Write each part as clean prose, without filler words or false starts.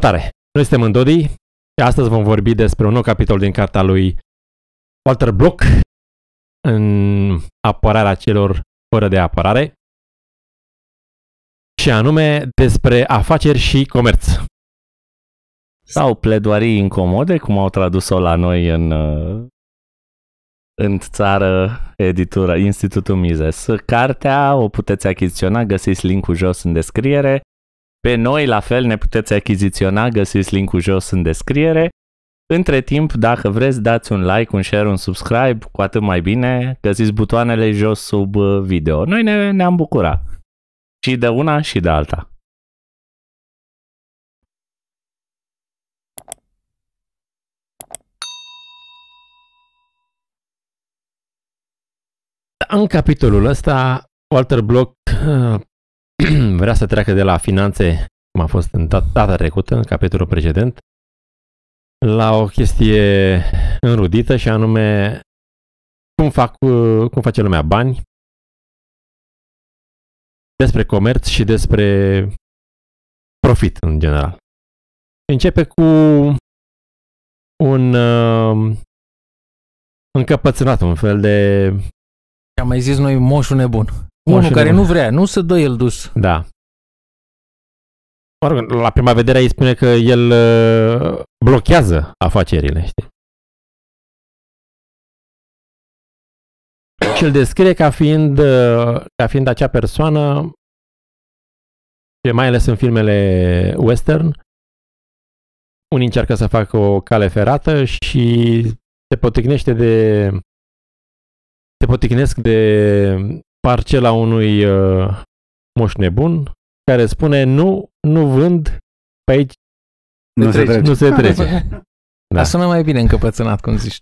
Salutare! Noi suntem în Dodii și astăzi vom vorbi despre un nou capitol din cartea lui Walter Block în apărarea celor fără de apărare și anume despre afaceri și comerț. Sau pledoarii incomode, cum au tradus-o la noi în țară, editura Institutul Mises. Cartea o puteți achiziționa, găsiți link-ul jos în descriere. Pe noi, la fel, ne puteți achiziționa, găsiți link-ul jos în descriere. Între timp, dacă vreți, dați un like, un share, un subscribe, cu atât mai bine. Găsiți butoanele jos sub video. Noi ne-am bucurat. Și de una și de alta. În capitolul ăsta, Walter Block vrea să treacă de la finanțe, cum a fost în data trecută, în capitolul precedent, la o chestie înrudită și anume cum face lumea bani, despre comerț și despre profit în general. Începe cu un încăpățânat, un fel de... Am mai zis noi moșul nebun. Unul care nu vrea, nu se dă el dus. Da. Mă rog, la prima vedere îi spune că el blochează afacerile, știi? Și îl descrie ca fiind acea persoană, și mai ales în filmele western, unii încearcă să facă o cale ferată și se poticnesc de parcela unui moș nebun care spune nu vând pe aici, nu se trece. Da. Sună mai bine încăpățânat, cum zici.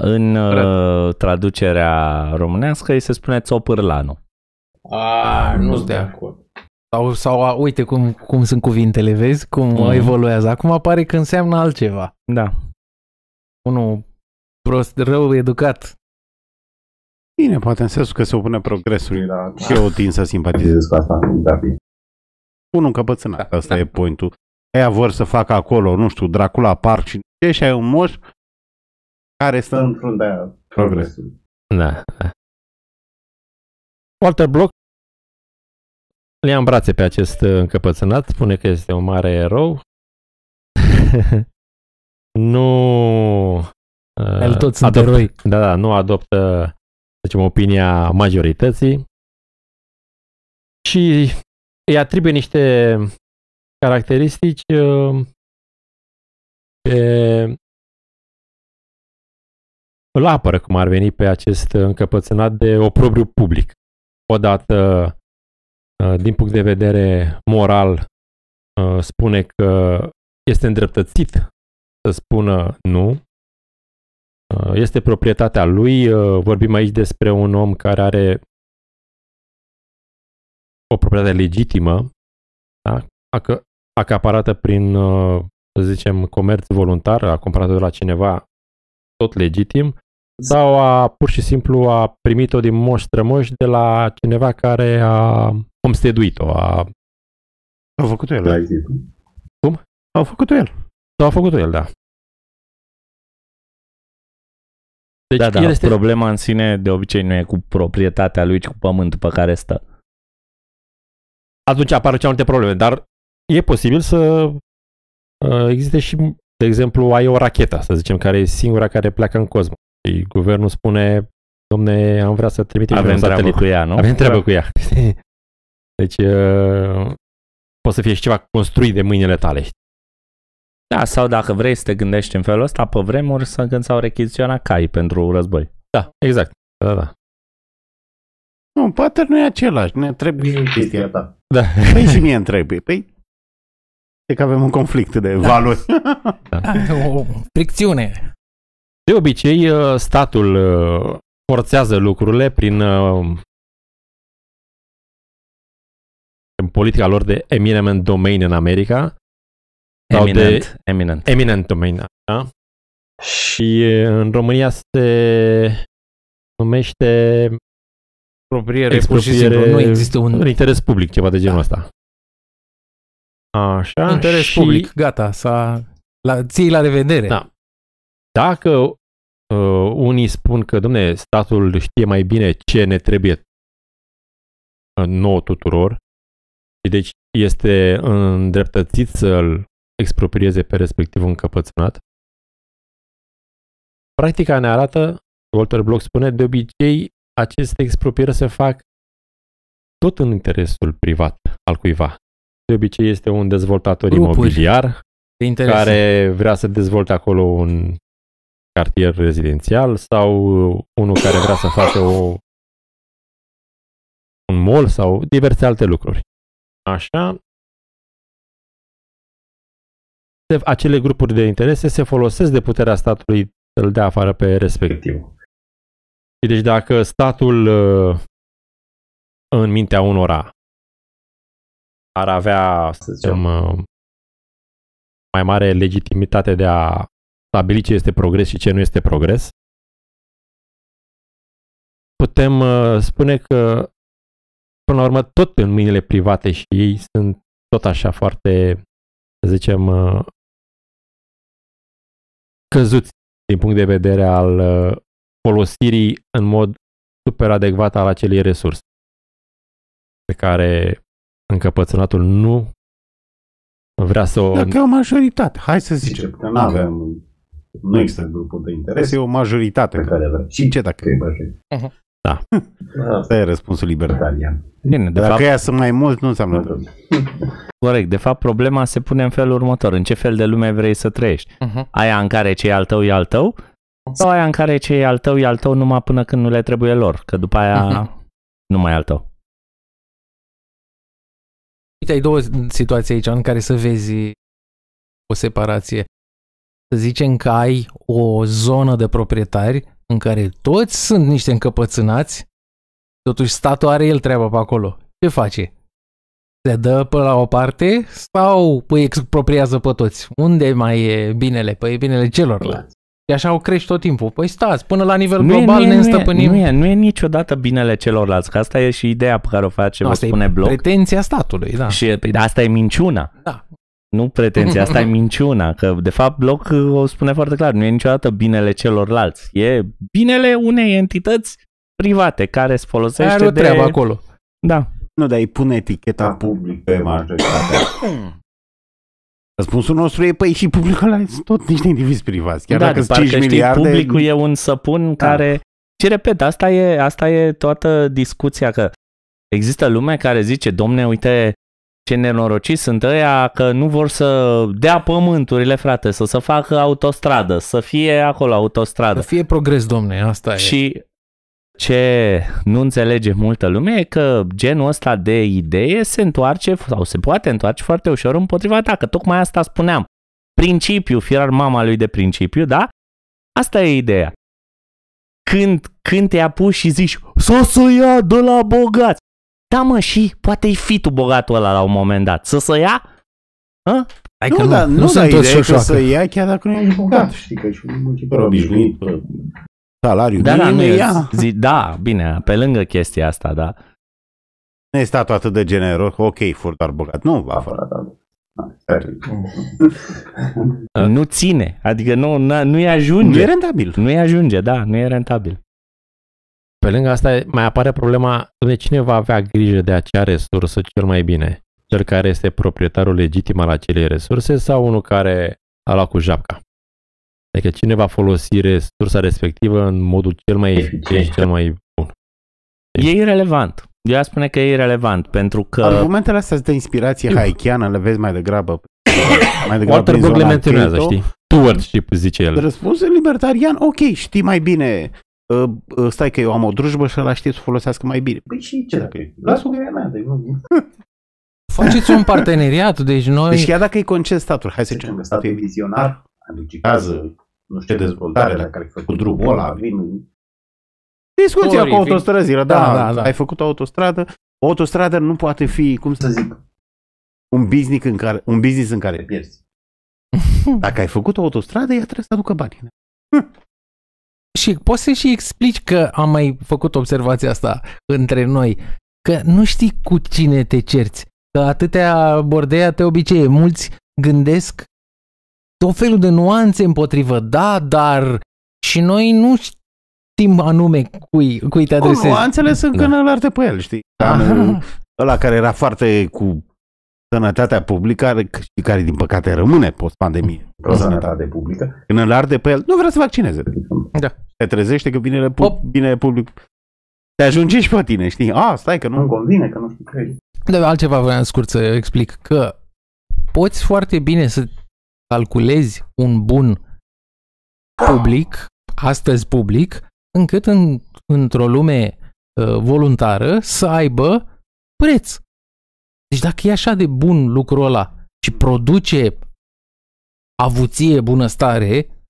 În traducerea românească îi se spune țopârlanu. Nu-s de acord. Sau uite cum sunt cuvintele, vezi? Cum evoluează. Acum pare că înseamnă altceva. Da. Unul prost, rău educat. Bine, poate în sensul că se opune progresului. Da. Și eu tind să simpatizez cu asta. Da, unul încăpățânat. Asta e pointul. Aia vor să facă acolo, nu știu, Dracula Park și ce, și ai un moș care stă în fruntea progresului. Da. Walter Block le-a în brațe pe acest încăpățânat, spune că este un mare erou. Nu adoptă, să zicem, opinia majorității și îi atribuie niște caracteristici pe îl apără, cum ar veni, pe acest încăpățânat de oprobriu public. Odată, din punct de vedere moral, spune că este îndreptățit să spună nu. Este proprietatea lui. Vorbim aici despre un om care are o proprietate legitimă, da? Acaparată prin, să zicem, comerț voluntar, a cumpărat-o de la cineva, tot legitim, sau pur și simplu a primit-o din moș strămoș de la cineva care a omsteduit-o. A făcut-o el. Cum? A făcut-o el, da. Deci este... problema în sine de obicei nu e cu proprietatea lui, ci cu pământul pe care stă. Atunci apar cealaltă probleme, dar e posibil să existe și, de exemplu, ai o rachetă, să zicem, care e singura care pleacă în cosmos. Și guvernul spune, domne, am vrea să trimitem un satelit cu ea, nu? Avem treabă cu ea. Deci poate să fie și ceva construit de mâinile tale. Da, sau dacă vrei să te gândești în felul ăsta, pe vremuri când s-au rechiziționat cai pentru război. Da, exact. Da. Nu, pattern nu e același, ne trebuie chestia ta. Da. Păi și mie îmi trebuie. Păi, e că avem un conflict de valori. Da. O fricțiune. De obicei, statul forțează lucrurile prin politica lor de Eminent Domain în America. Eminent Domain, da? Și în România se numește expropriere, pur și simplu, nu există un interes public, ceva de genul ăsta. Așa. Interes și... public, gata, ții la revedere. Da. Dacă unii spun că, dom'le, statul știe mai bine ce ne trebuie nouă tuturor, și deci este îndreptățit să-l exproprieze pe respectivul încăpățânat, practica ne arată, Walter Block spune, de obicei aceste exproprieri se fac tot în interesul privat al cuiva. De obicei este un dezvoltator imobiliar care vrea să dezvolte acolo un cartier rezidențial sau unul care vrea să facă un mall sau diverse alte lucruri. Așa. Acele grupuri de interese se folosesc de puterea statului să-l dea afară pe respectiv. Și deci dacă statul în mintea unora ar avea, să zicem, mai mare legitimitate de a stabili ce este progres și ce nu este progres, putem spune că, până la urmă, tot în mâinile private și ei sunt tot așa foarte, să zicem, căzuți din punct de vedere al folosirii în mod super adecvat al acelei resurse pe care încăpățânatul nu vrea să o... Dacă e o majoritate, hai să zicem. Că nu există grupul de interes, e o majoritate. Pe care vrea. Și ce dacă e majoritate? Da. Asta e răspunsul libertarian. Bine, de fapt, ea sunt mai mulți, nu înseamnă rău. Corect. De fapt, problema se pune în felul următor. În ce fel de lume vrei să trăiești? Aia în care ce e al tău e al tău? Sau aia în care ce e al tău e al tău numai până când nu le trebuie lor? Că după aia nu mai e al tău. Uite, ai două situații aici în care să vezi o separație. Să zicem că ai o zonă de proprietari în care toți sunt niște încăpățânați, totuși statul are el treaba pe acolo. Ce face? Se dă pe la o parte sau îi expropriază pe toți? Unde mai e binele? Păi e binele celorlalți. Și așa o crești tot timpul. Păi stați, până la nivel global ne înstăpânim. Nu e niciodată binele celorlalți, că asta e și ideea pe care o face, vă spune Block. Pretenția statului, da. Și asta e minciuna. Da. Nu pretenția, asta e minciuna, că de fapt Block o spune foarte clar, nu e niciodată binele celorlalți, e binele unei entități private care se folosește de... treabă acolo. Da. Nu, dar îi pune eticheta publică pe majoritatea. Răspunsul nostru e, păi și publicul ăla sunt tot niște indivizi privați, chiar dacă sunt 5 miliarde... Publicul e un săpun care... Și repet, asta e toată discuția, că există lume care zice, domne, uite... Ce nenorociți sunt ăia că nu vor să dea pământurile, frate, să facă autostradă, să fie acolo autostradă. Să fie progres, domne, asta și e. Și ce nu înțelege multă lume e că genul ăsta de idee se întoarce sau se poate întoarce foarte ușor împotriva ta, că tocmai asta spuneam. Principiu, firar mama lui de principiu, da? Asta e ideea. Când te apuci și zici, s-o ia de la bogați. Da, mă, și poate-i fi tu bogatul ăla la un moment dat. Să ia? Hă? Nu sunt toți șoșoacă. Să ia chiar dacă nu e bogat. Știi că ești un muncitor obișnuit. Salariul nu ia. Da, bine, pe lângă chestia asta, da. Nu e statul atât de generos. Ok, furtar bogat. Nu va fără. Nu ține. Adică nu-i ajunge. Nu e rentabil. Nu-i ajunge, da, nu e rentabil. Pe lângă asta mai apare problema de cine va avea grijă de acea resursă cel mai bine. Cel care este proprietarul legitim al acelei resurse sau unul care a luat cu japca. Adică cine va folosi resursa respectivă în modul cel mai eficient și cel mai bun. E irelevant. Eu aș spune că e irelevant pentru că... Argumentele astea de inspirație hayekiană le vezi mai degrabă. Walter Block le menționează, știi? Stewardship, zice el. Răspunsul libertarian, ok, știi mai bine... stai că eu am o drujbă și ăla știe să folosească mai bine. Păi și ce dacă e? Las-o că e a mea, faceți un parteneriat, deci noi... Deci chiar dacă îi conced statul, hai să zicem că statul e vizionar, analizează, nu știu, dezvoltare la care ai făcut drumul ăla, vin... Discuția cu autostrăzile, da, ai făcut autostradă, o autostradă nu poate fi, cum să zic, un business în care pierzi. Dacă ai făcut o autostradă, ea trebuie să aducă bani. Și poți să și explici că am mai făcut observația asta între noi, că nu știi cu cine te cerți. Că atâtea bordei, atâtea obicei. Mulți gândesc tot felul de nuanțe împotrivă. Da, dar și noi nu știm anume cui te adresezi. Nuanțele sunt când îl arte pe el, știi? Ăla care era foarte cu sănătatea publică și care din păcate rămâne post-pandemie. Sănătate publică. Când îl arde pe el, nu vrea să vaccineze. Da. Se trezește că vine public. Te ajunge și pe tine, știi? A, stai că nu-mi convine, că nu știu crezi. Dar altceva vreau în scurt să explic, că poți foarte bine să calculezi un bun public, astăzi public, încât într-o lume voluntară să aibă preț. Deci dacă e așa de bun lucrul ăla și produce avuție, bunăstare,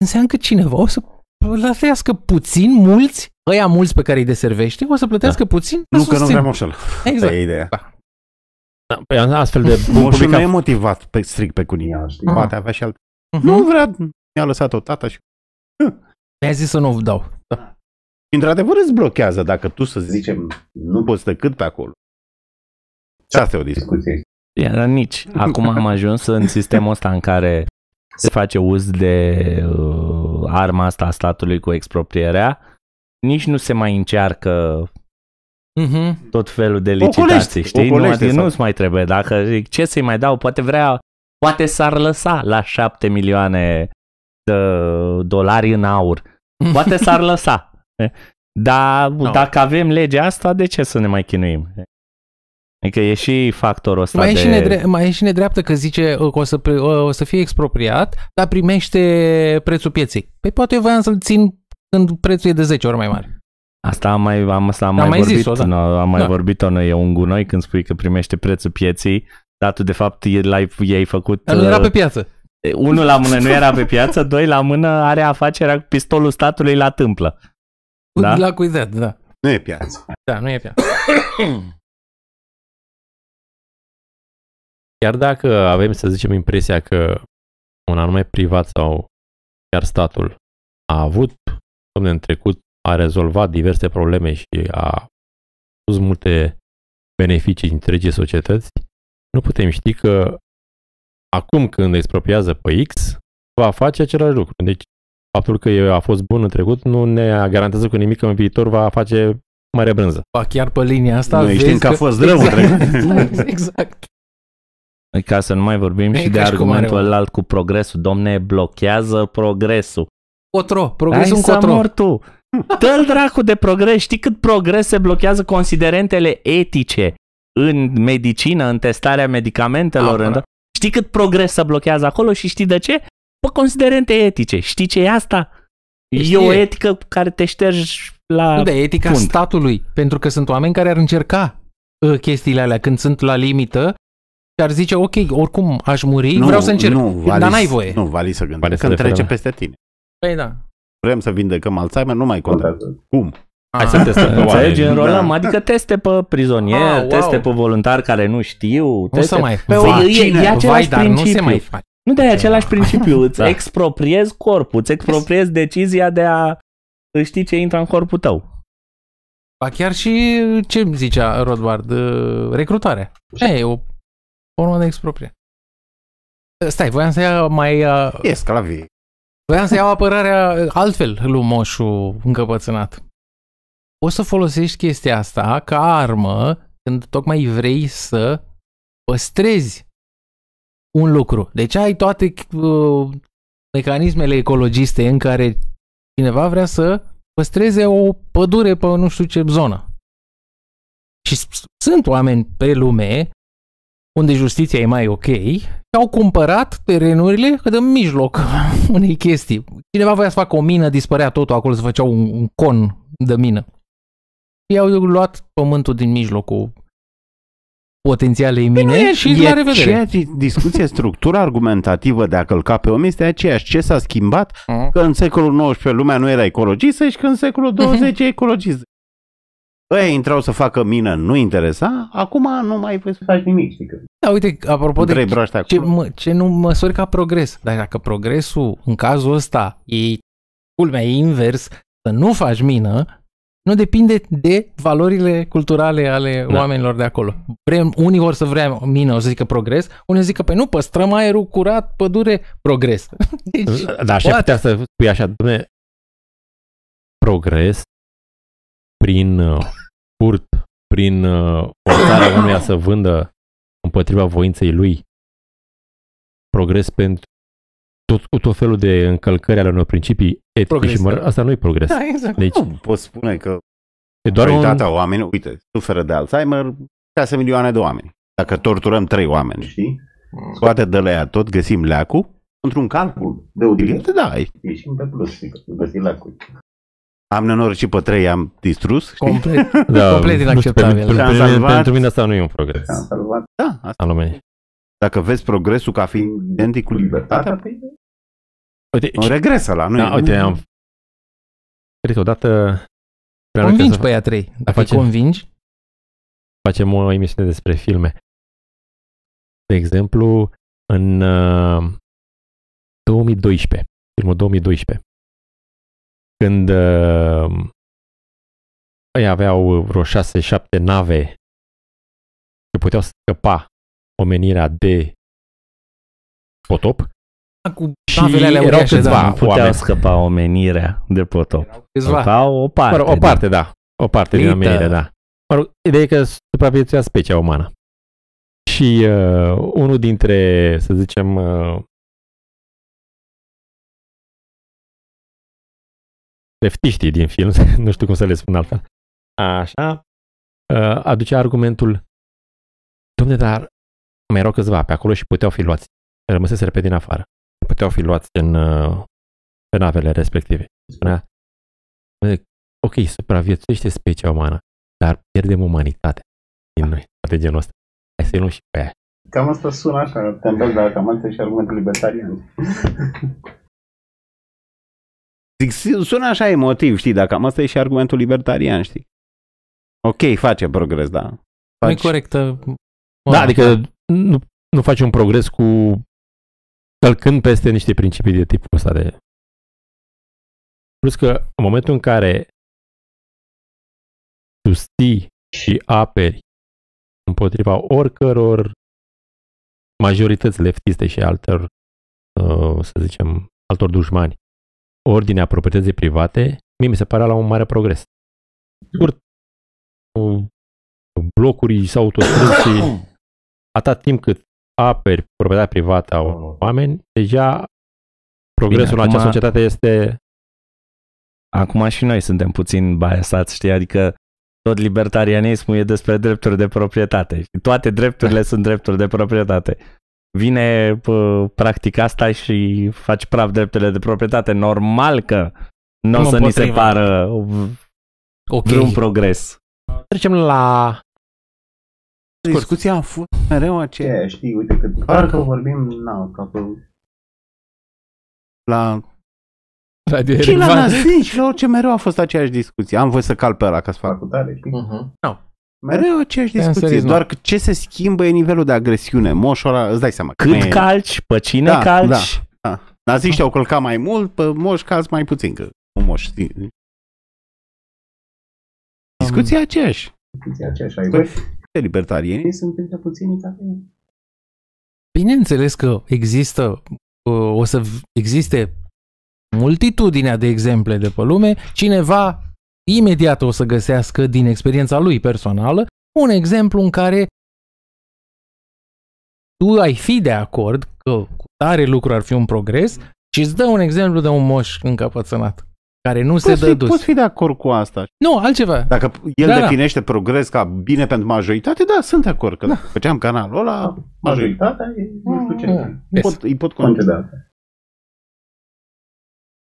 înseamnă că cineva o să plătească puțin, mulți, ăia mulți pe care îi deservește, o să plătească puțin. Nu că nu vrea moșul. Exact. E ideea. Da. Da, păi astfel de moșul nu e motivat strict pe cunia. Poate avea și alt. Nu vrea, mi-a lăsat-o tata și... Mi-a zis să nu o dau. Da. Într-adevăr îți blochează dacă tu să zicem nu poți să cât pe acolo. Asta e o discuție. Dar nici. Acum am ajuns în sistemul ăsta în care se face uz de arma asta a statului cu exproprierea. Nici nu se mai încearcă tot felul de licitații. Știi? Nu-ți mai trebuie. Dacă zic ce să-i mai dau, poate s-ar lăsa la 7 milioane de dolari în aur. Poate s-ar lăsa. Dar dacă avem legea asta, de ce să ne mai chinuim? Adică e și factorul ăsta mai de... mai e și nedreaptă că zice că o să fie expropriat, dar primește prețul pieței. Păi poate eu voiam să-l țin când prețul e de 10 ori mai mare. Asta am mai vorbit-o noi, e un gunoi când spui că primește prețul pieței, dar tu de fapt i-ai făcut... Dar nu era pe piață. Unul la mână nu era pe piață, doi la mână are afacerea cu pistolul statului la tâmplă. Da? La cuizat, da. Nu e piață. Da, nu e piață. Chiar dacă avem, să zicem, impresia că un anume privat sau chiar statul a avut, în trecut, a rezolvat diverse probleme și a dus multe beneficii întregii societăți, nu putem ști că acum când expropiază pe X, va face același lucru. Deci, faptul că a fost bun în trecut nu ne garantează cu nimic că în viitor va face mare brânză. Ba chiar pe linia asta... Noi știm că a fost rău în trecut. Exact. Ca să nu mai vorbim și de argumentul ălalt cu progresul. Domne, blochează progresul. Cotro, progresul în cotro. Ai să mor tu. Dă-l dracu de progres. Știi cât progres se blochează considerentele etice în medicină, în testarea medicamentelor? Știi cât progres se blochează acolo și știi de ce? Păi considerente etice. Știi ce e asta? E o etică care te ștergi la... Nu, de etica statului. Pentru că sunt oameni care ar încerca chestiile alea când sunt la limită. Ar zice, ok, oricum aș muri, vreau să încerc, dar n-ai voie. Nu, vali să gândesc, când trece peste tine. Păi da. Vrem să vindecăm Alzheimer, nu mai contează. Cum? Hai să testăm. Înțelegi, înrolăm, adică teste pe prizonieri, teste pe voluntari care nu știu. Nu se mai face. Nu se mai face. Nu, dar e același principiu. Îți expropriezi corpul, îți expropriezi decizia de a ști ce intră în corpul tău. Ba chiar și, ce zicea Rothbard, recrutarea. E o formă de exproprie. Stai, voiam să iau mai... Esclavie. Voiam să iau apărarea altfel lui moșu încăpățânat. O să folosești chestia asta ca armă când tocmai vrei să păstrezi un lucru. Deci ai toate mecanismele ecologiste în care cineva vrea să păstreze o pădure pe nu știu ce zonă. Și sunt oameni pe lume unde justiția e mai ok, și au cumpărat terenurile că dă mijloc unei chestii. Cineva voia să facă o mină, dispărea totul acolo, să făceau un con de mină. I-au luat pământul din mijlocul potențialei mine și la revedere. Discuția, structura argumentativă de a călca pe om este aceeași. Ce s-a schimbat? Că în secolul XIX lumea nu era ecologistă și că în secolul XX e ecologistă. Ăia intrau să facă mină, nu interesa, acum nu mai vezi să faci nimic. Știi că... Da, uite, apropo de ce nu măsori ca progres, dar dacă progresul în cazul ăsta e culmea invers, să nu faci mină, Nu depinde de valorile culturale ale oamenilor de acolo. Unii vor să vrea o să zică progres, unii zică, păi nu, păstrăm aerul curat, pădure, progres. Deci, da, și putea să spui așa, dom'le, progres prin furt, prin forțarea oamenia să vândă împotriva voinței lui, progres pentru tot felul de încălcări ale unor principii etice și morale, asta nu e progres. Da, exact. Deci, nu poți spune că majoritatea oamenii, uite, suferă de Alzheimer 6 milioane de oameni. Dacă torturăm 3 oameni, știi? Toate de la ea tot găsim leacul într-un calcul de utilitate, da, ieșim pe plus, găsim leacul. Am nenorocit pe 3, am distrus, știi? Complet inacceptabil. Pentru mine asta nu e un progres. Am salvat. Da, asta. Dacă vezi progresul ca fiind identic cu libertatea, păi un regres ăla. Cred că odată... Convingi pe ea 3. Dacă îi convingi... Facem o emisiune despre filme. De exemplu, în 2012, filmul 2012, când ei aveau vreo 6-7 nave și puteau scăpa omenirea de potop. Și erau câțiva, puteau scăpa omenirea de potop. Sau o parte din omenire, da. Mă rog, ideea e că supraviețuia specia umană. Și unul dintre, să zicem, leftiștii din film, nu știu cum să le spun altfel, așa, aducea argumentul, dom'le, dar mai erau câțiva pe acolo și puteau fi luați. Rămăseseră pe din afară. Puteau fi luați în navele respective. Spunea, ok, supraviețuiește specia umană, dar pierdem umanitatea din noi, toate genul ăsta. Hai să-i luăm și pe aia. Cam asta sună așa, tembel, dar cam asta și argumentul libertarian. Sună așa emotiv, știi, dar cam asta e și argumentul libertarian, știi. Ok, face progres, da. Nu e corectă. Da, adică nu faci un progres cu călcând peste niște principii de tipul ăsta de... Plus că în momentul în care susții și aperi împotriva oricăror majorități leftiste și altor, să zicem, altor dușmani, ordinea proprietății private, mie mi se pare la un mare progres. Scurt, blocuri sau tot și... Atât timp cât aperi proprietatea privată a unor oameni, deja progresul în această societate este... Acum și noi suntem puțin biasați, știi? Adică tot libertarianismul e despre drepturi de proprietate. Toate drepturile sunt drepturi de proprietate. Vine practic asta și faci praf drepturile de proprietate. Normal că nu o să ni se pară vreun progres. Trecem la... Discuția a fost mereu aceea, știi, uite că parcă vorbim, ca la radio și la nazi și la orice mereu a fost aceeași discuție. Am voie să calc pe ăla ca să fac cu tare, știi? Mereu aceeași discuție, doar că ce se schimbă e nivelul de agresiune. Moșul ăla, îți dai seama. Cât calci, pe cine calci? Da. Naziștii au călcat mai mult, pe moș calci mai puțin, că nu moș. Discuția aceeași. Ai voi? Libertarienii sunt între puțini ca ei. Bineînțeles că există, o să existe multitudinea de exemple de pe lume, cineva imediat o să găsească din experiența lui personală un exemplu în care tu ai fi de acord că cu tare lucru ar fi un progres și îți dă un exemplu de un moș încăpățânat care nu se dă dus. Poți fi de acord cu asta. Nu, altceva. Dacă el definește progres ca bine pentru majoritate, da, sunt de acord. Că făceam canalul ăla, majoritatea e, nu știu ce. Îi pot conceda.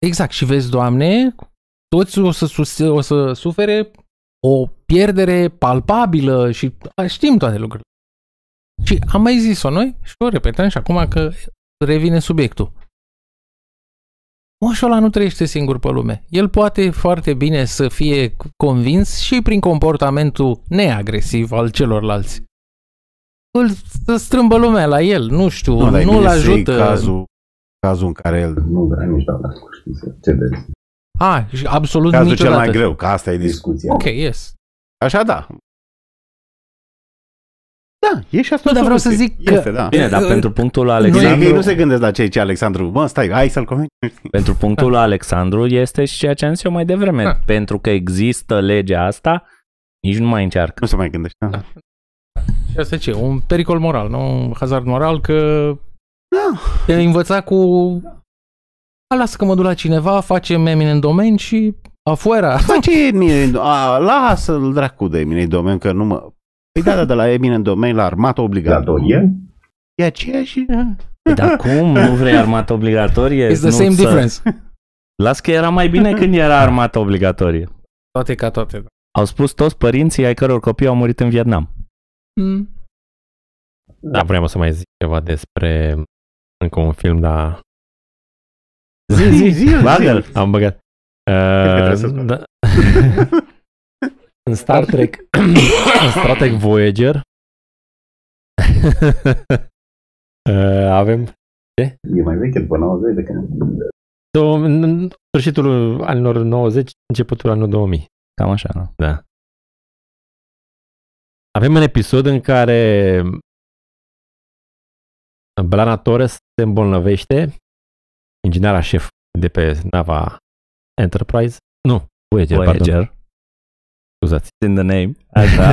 Exact. Și vezi, Doamne, toți o să sufere o pierdere palpabilă și știm toate lucrurile. Și am mai zis-o noi și o repetăm și acum că revine subiectul. Moșul ăla nu trăiește singur pe lume. El poate foarte bine să fie convins și prin comportamentul neagresiv al celorlalți. Să strâmbă lumea la el, nu știu, nu-l ajută. Cazul în care el nu vrea nici la ce vezi. Ah, și absolut cazul niciodată. Cazul cel mai greu, că asta e discuția. Ok, yes. Așa da. Da, e și asta. Da, vreau să zic că... Este, da. Bine, dar pentru punctul Alexandru... Nu se gândesc la ce Alexandru. Bă, stai, hai să-l convingi. Pentru punctul Alexandru este și ceea ce am zis eu mai devreme. Da. Pentru că există legea asta, nici nu mai încearcă. Nu se mai gândește. Da. Și asta ce? Un pericol moral, nu? Un hazard moral că... Da. Te învăța cu... Lasă că mă duc la cineva, facem Eminent Domain și afuera. Face Eminent Domain, lasă-l dracu de Eminent Domain, că nu mă... Păi da, de la Eminent Domain la armată obligatorie. E aceeași... Dar cum? Nu vrei armată obligatorie? It's the same difference. Las că era mai bine când era armată obligatorie. Toate ca toate. Da. Au spus toți părinții ai căror copii au murit în Vietnam. Mm. Da, vreau să mai zic ceva despre încă un film, dar... Zi, bagă-l. Am băgat. Da. În Star Trek, în Star Trek Voyager, avem... Ce? E mai vechi, până 90 de când... În sfârșitul anilor 90, începutul anilor 2000. Cam așa, nu? Da. Avem un episod în care B'Elanna Torres se îmbolnăvește, inginera șef de pe nava Enterprise. Nu, Voyager. Scuzați. In the name. Așa.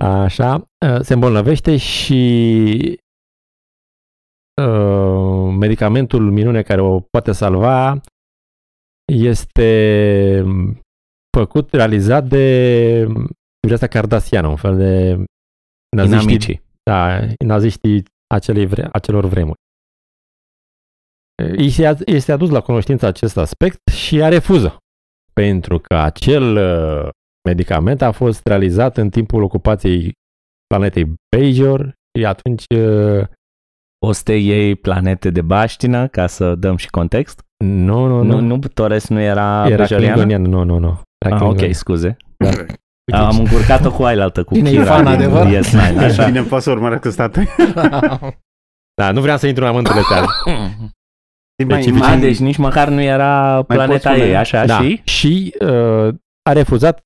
Așa. Se îmbolnăvește și medicamentul minune care o poate salva este făcut, realizat de asta Cardassiană, un fel de naziștii. Da, naziștii acelor vremuri. Este adus la cunoștință acest aspect și ea refuză. Pentru că acel medicament a fost realizat în timpul ocupației planetei Bajor și atunci... Oste ei planete de baștină, ca să dăm și context? Nu, Torres nu era Klingonian? Nu. Ah, ok, scuze. Da. Am încurcat-o cu ailaltă, cu Kira. Cine e fan, adevăr? Yes, așa. Bine, îmi poate să urmărească statul. Da, nu vreau să intru în amândele tale. Deci nici măcar nu era planeta ei, așa, da. Și a refuzat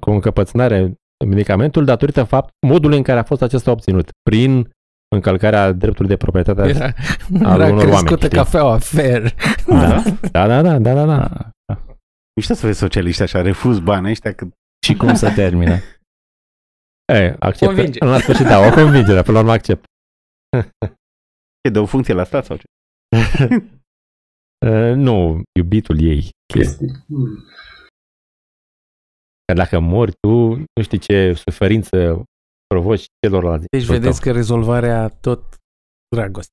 cu încăpățânare medicamentul datorită modului în care a fost acesta obținut, prin încălcarea dreptului de proprietate al unor oameni. Era crescută cafeaua, fair. Da. Nu știu să vezi socialiști așa, refuz banii ăștia că... Și cum să termină? Acceptă. Convinge. La sfârșit, da, o convingere, până la urmă accept. E de o funcție la stat sau ce? Nu, iubitul ei. Că dacă mori tu, nu știi ce suferință provoci celorlalți. Deci vedeți că rezolvarea tot dragoste.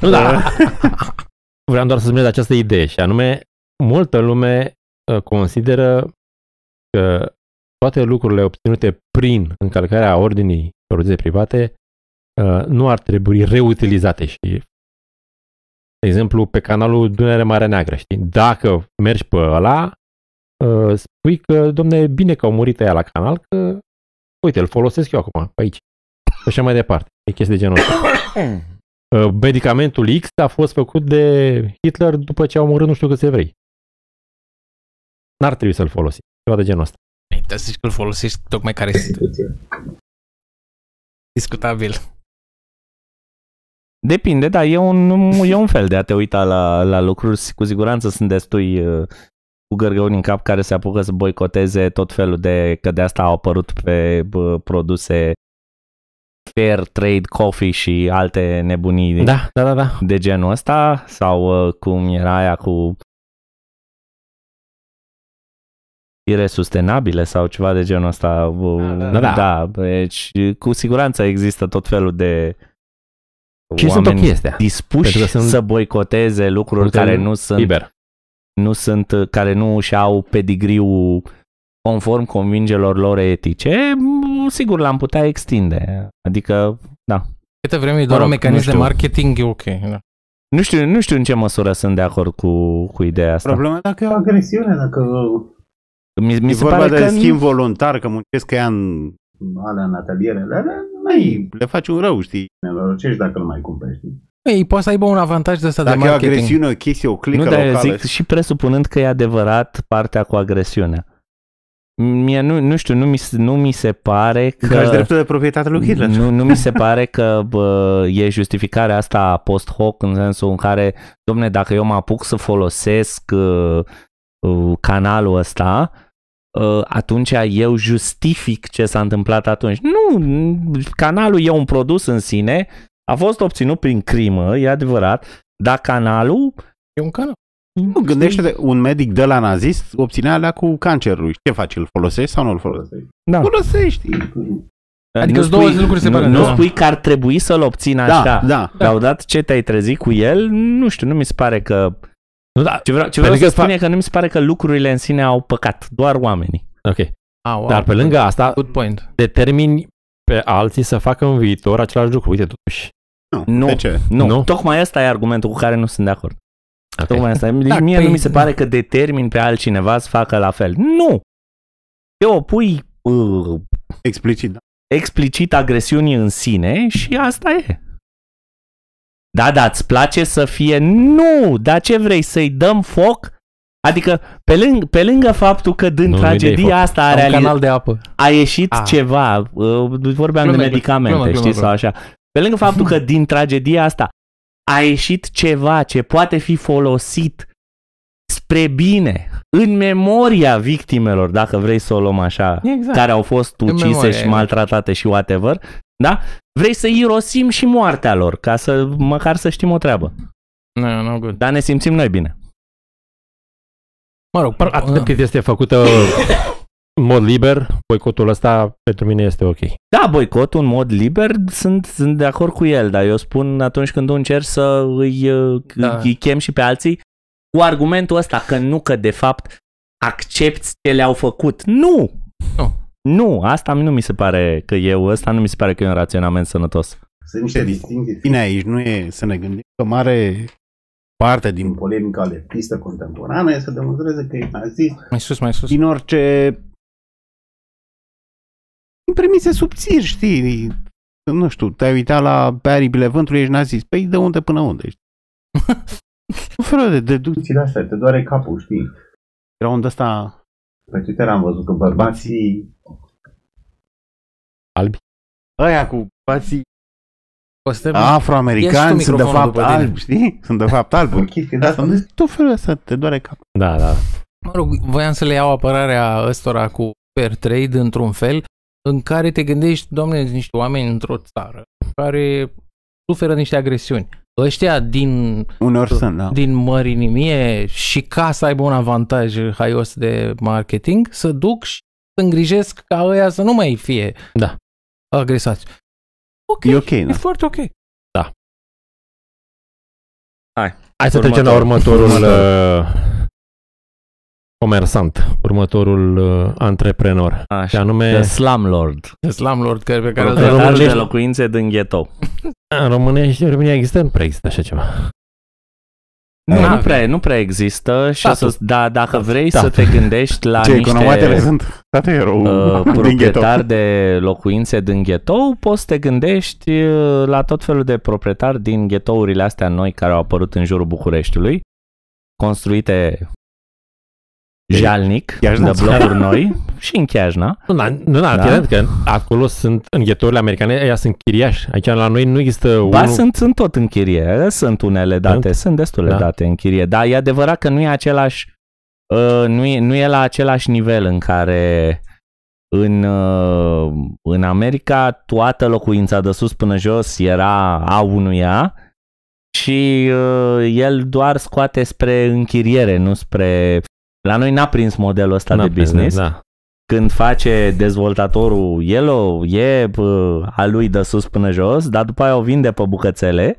Da. Vreau doar să spun această idee și anume, multă lume consideră că toate lucrurile obținute prin încălcarea ordinii produse private nu ar trebui reutilizate și, de exemplu, pe canalul Dunăre Marea Neagră, știi? Dacă mergi pe ăla, spui că, domne, bine că au murit aia la canal, că, uite, îl folosesc eu acum, pe aici. Și așa mai departe. E chestia de genul ăsta. Medicamentul X a fost făcut de Hitler după ce au murit nu știu câți evrei. N-ar trebui să-l folosim. Ceva de genul ăsta. Te zici că îl folosești tocmai care este discutabil. Depinde, da, e un fel de a te uita la lucruri. Cu siguranță sunt destui cu gărgăuni în cap care se apucă să boicoteze tot felul de... Că de asta au apărut pe produse fair trade coffee și alte nebunii da. De genul ăsta. Sau cum era aia cu sustenabile sau ceva de genul ăsta. Da. Deci cu siguranță există tot felul de oameni dispuși să boicoteze lucruri care nu sunt liber. Care nu și au pedigriul conform convingerilor lor etice, sigur l-am putea extinde. Adică, da. Câte vreme e doar un mecanism de marketing, e ok. Da. Nu știu în ce măsură sunt de acord cu ideea asta. Problema dacă e o agresiune, Mi se pare că schimb voluntar, că muncesc ea în atelierele alea, le faci un rău, știi? Ne norocești dacă nu mai cumperi, știi? Ei, poate să aibă un avantaj de ăsta de marketing. Dacă e agresiune, o chestie, o clică locală. Nu, dar zic și presupunând că e adevărat partea cu agresiunea. Mie nu știu, nu mi se pare că... Că-și dreptul de proprietate lui Hitler. Nu mi se pare că e justificarea asta post hoc, în sensul în care, domne, dacă eu mă apuc să folosesc canalul ăsta, atunci eu justific ce s-a întâmplat atunci. Nu, canalul e un produs în sine, a fost obținut prin crimă, e adevărat, dar canalul... E un canal. Nu, gândește-te, un medic de la nazist obținea alea cu cancerul. Ce faci? Îl folosești sau nu îl folosești? Da. Folosești. Adică sunt două lucruri separate. Nu spui că ar trebui să-l obțin așa. Dar odată ce te-ai trezit cu el, nu știu, nu mi se pare că... Ce vreau să spune că nu mi se pare că lucrurile în sine au păcat, doar oamenii. Ok. Wow. Dar pe lângă asta, determini pe alții să facă în viitor același lucru. Uite, totuși. Nu. Tocmai ăsta e argumentul cu care nu sunt de acord. Okay. Tocmai asta. Deci mie nu mi se pare că determin pe altcineva să facă la fel. Nu! Te opui explicit agresiunii în sine și asta e. Da, îți place să fie... Nu! Dar ce vrei? Să-i dăm foc? Adică, pe lângă faptul că din tragedia asta a realizat... canal de apă. A ieșit ceva. Vorbeam de medicamente, știi, sau așa. Pe lângă faptul că din tragedia asta a ieșit ceva ce poate fi folosit spre bine, în memoria victimelor, dacă vrei să o luăm așa, exact, care au fost ucise și maltratate și whatever, da? Vrei să irosim și moartea lor, ca să măcar să știm o treabă. No good. Dar ne simțim noi bine. Mă rog, atât cât este făcută în mod liber, boicotul ăsta pentru mine este ok. Da, boicotul în mod liber, sunt de acord cu el, dar eu spun atunci când încerci să îi chem și pe alții cu argumentul ăsta, că nu, că de fapt accepti ce le-au făcut. Nu, asta nu mi se pare că e un raționament sănătos. Sunt niște distincții. Bine, aici nu e să ne gândim că mare parte din polemica leftistă contemporană e să demonstreze că e nazist. Mai sus. Din orice premise subțiri, știi? Nu știu, te-ai uitat la pe aripile vântului, ești nazist. Păi de unde până unde, știi? Un fel de deducțiile astea, te doare capul, știi? Era unde ăsta... Pe Twitter am văzut că bărbații... albi? Aia cu bărbații afroamericani sunt de fapt albi, știi? Sunt de fapt albi. Tot felul ăsta, te doare capul. Da. Mă rog, voiam să le iau apărarea ăstora cu fair trade într-un fel, în care te gândești, domne, niște oameni într-o țară care suferă niște agresiuni. Ăștia din mărinimie și ca să aibă un avantaj haios de marketing, să duc și să îngrijesc ca ăia să nu mai fie agresați. E foarte ok. Da. Hai să trecem la următorul comersant, următorul antreprenor. Și anume The Slumlord. The Slumlord pe care îl arde de locuințe din ghetto. În România există, nu prea există așa ceva. Nu prea există. Și dacă vrei să te gândești la niște proprietari de locuințe din ghetto, poți să te gândești la tot felul de proprietari din ghetourile astea noi care au apărut în jurul Bucureștiului, construite jalnic, de blocuri noi și în Chiajna. Că acolo sunt, în ghetourile americane, aia sunt chiriași. Aici la noi nu există sunt tot în chirie. Sunt unele date, sunt destule date în chirie. Dar e adevărat că nu e același, nu e la același nivel în care în America toată locuința de sus până jos era a unuia și el doar scoate spre închiriere, nu spre... La noi n-a prins modelul ăsta de business. Când face dezvoltatorul, el e a lui de sus până jos, dar după aia o vinde pe bucățele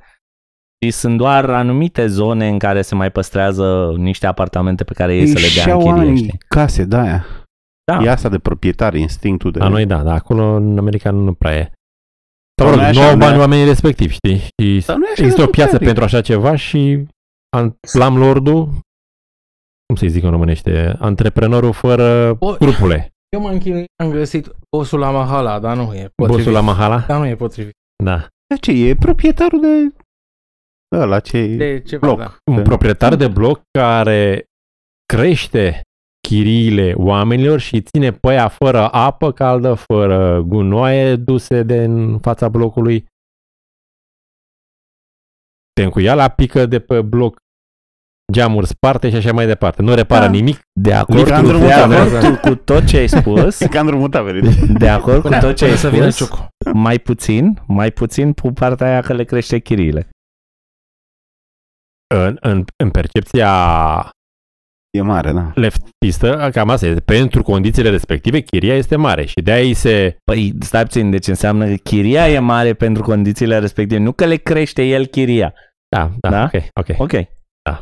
și sunt doar anumite zone în care se mai păstrează niște apartamente pe care ei să le dea în chirie. Și case de aia. Da. E asta de proprietari, instinctul de... La noi dar acolo în America nu prea e. Sau nu au bani oamenii respectivi, știi? Și există o piață pentru așa ceva și slumlordul, cum să-i zic în românește, antreprenorul fără scrupule. Eu m-am chinuit, am găsit Bosul la Mahala, dar nu e potrivit. Bosul la Mahala? Dar nu e potrivit. Da. De ce? E proprietarul de... ăla ce bloc. Un proprietar de bloc care crește chiriile oamenilor și ține pe aia fără apă caldă, fără gunoaie duse din fața blocului. Tencuiala pică de pe bloc, geamuri sparte și așa mai departe. Nu repară nimic. De acord cu tot ce ai spus. De acord cu tot ce ai spus. Mai puțin cu partea aia că le crește chiriile. În percepția e mare, da. Leftistă, cam asta este. Pentru condițiile respective, chiria este mare și de aia se... Păi, stai puțin, deci înseamnă că chiria e mare pentru condițiile respective, nu că le crește el chiria. Da? Ok. Da.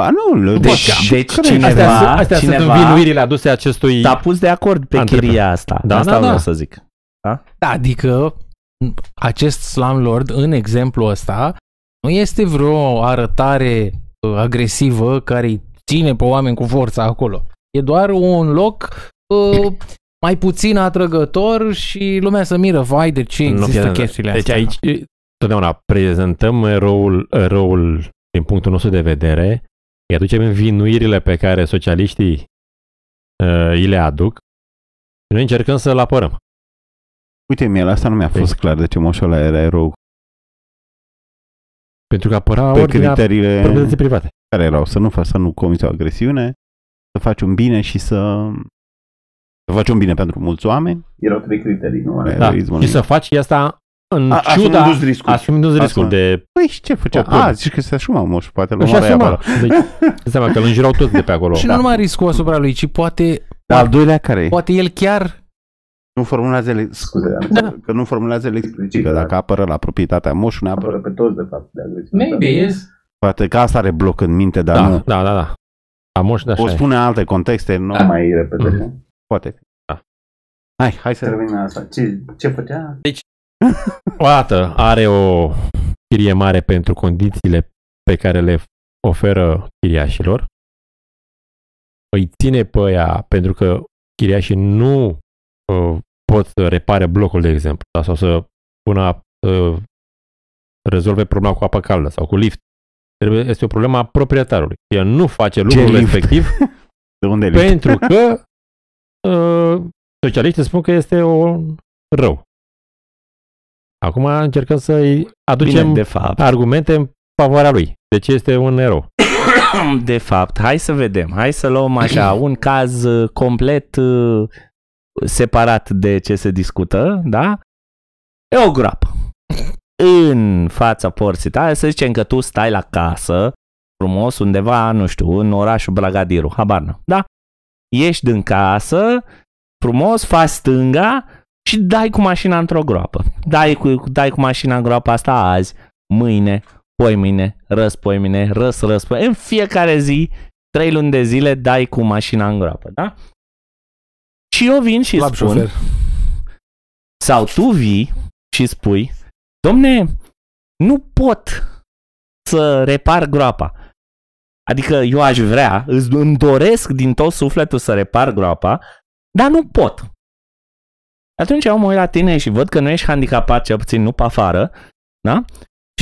Ba nu, deci cineva... Astea sunt învinuirile aduse acestui... S-a pus de acord pe chiria asta. Da, vreau să zic. Da, adică acest slumlord, în exemplu ăsta, nu este vreo arătare agresivă care ține pe oameni cu forța acolo. E doar un loc mai puțin atrăgător și lumea se miră, vai, de ce există chestiile astea. Deci aici totdeauna prezentăm eroul din punctul nostru de vedere, îi aducem învinuirile pe care socialiștii îi le aduc și noi încercăm să-l apărăm. Uite, mie la asta nu mi-a fost clar de ce moșul ăla era erou. Pentru că apăra ordinea proprietății private. Care erau să nu comiți o agresiune, să faci un bine și să faci un bine pentru mulți oameni. Erau 3 criterii, nu? Da. Și să faci asta în ciuda asumându-ți riscul de... Păi și ce făcea? Zici că se asuma moșul, poate îl omoară ea acolo. Deci, înseamnă că îl înjurau toți de pe acolo. Și nu numai riscul asupra lui, ci poate... Al doilea care e? Poate el chiar... Nu formulează, că nu formulează explicit, că dacă apără la proprietatea moșului, ne apără pe toți, de fapt. Maybe yes. Poate că asta are bloc în minte, dar nu. Da. A moș, da, o spune în alte contexte, nu mai repede. Poate. Da. Hai să revenim asta. Ce făcea? Deci, o dată are o chirie mare pentru condițiile pe care le oferă chiriașilor. Îi ține pe ea pentru că chiriașii nu pot să repare blocul, de exemplu, sau să pună, rezolve problema cu apă caldă sau cu lift. Este o problemă a proprietarului. El nu face lucrul respectiv pentru că socialiștii spun că este un rău. Acum încercăm să-i aducem argumente în favoarea lui. Deci este un erou. De fapt, hai să vedem. Hai să luăm așa un caz complet separat de ce se discută, da? E o groapă. În fața porții tale, să zicem că tu stai la casă, frumos, undeva, nu știu, în orașul Bragadiru, habar n-am, da? Ieși din casă, frumos, faci stânga și dai cu mașina într-o groapă. Dai cu mașina în groapa asta azi, mâine, poimâine, răspoimâine, răspoimâine. În fiecare zi, 3 luni de zile, dai cu mașina în groapă, da? Și eu vin și spun, șofer. Sau tu vii și spui, domne, nu pot să repar groapa. Adică eu aș vrea, îmi doresc din tot sufletul să repar groapa, dar nu pot. Atunci eu mă uit la tine și văd că nu ești handicapat, cel puțin nu pe afară, da?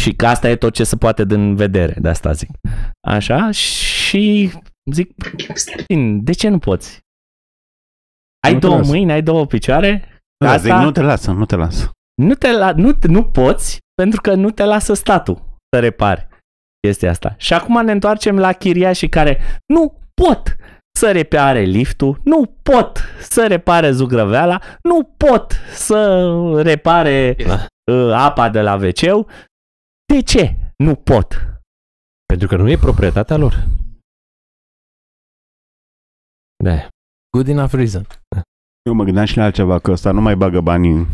Și că asta e tot ce se poate din vedere, de asta zic. Așa? Și zic, de ce nu poți? Ai două mâini, ai două picioare? Da, zic, nu te lasă. Nu poți, pentru că nu te lasă statul să repari chestia asta. Și acum ne întoarcem la chiriașii care nu pot să repare liftul, nu pot să repare zugrăveala, nu pot să repare apa de la WC-ul. De ce nu pot? Pentru că nu e proprietatea lor. Da. Good enough reason. Eu mă gândeam și la altceva, că ăsta nu mai bagă banii.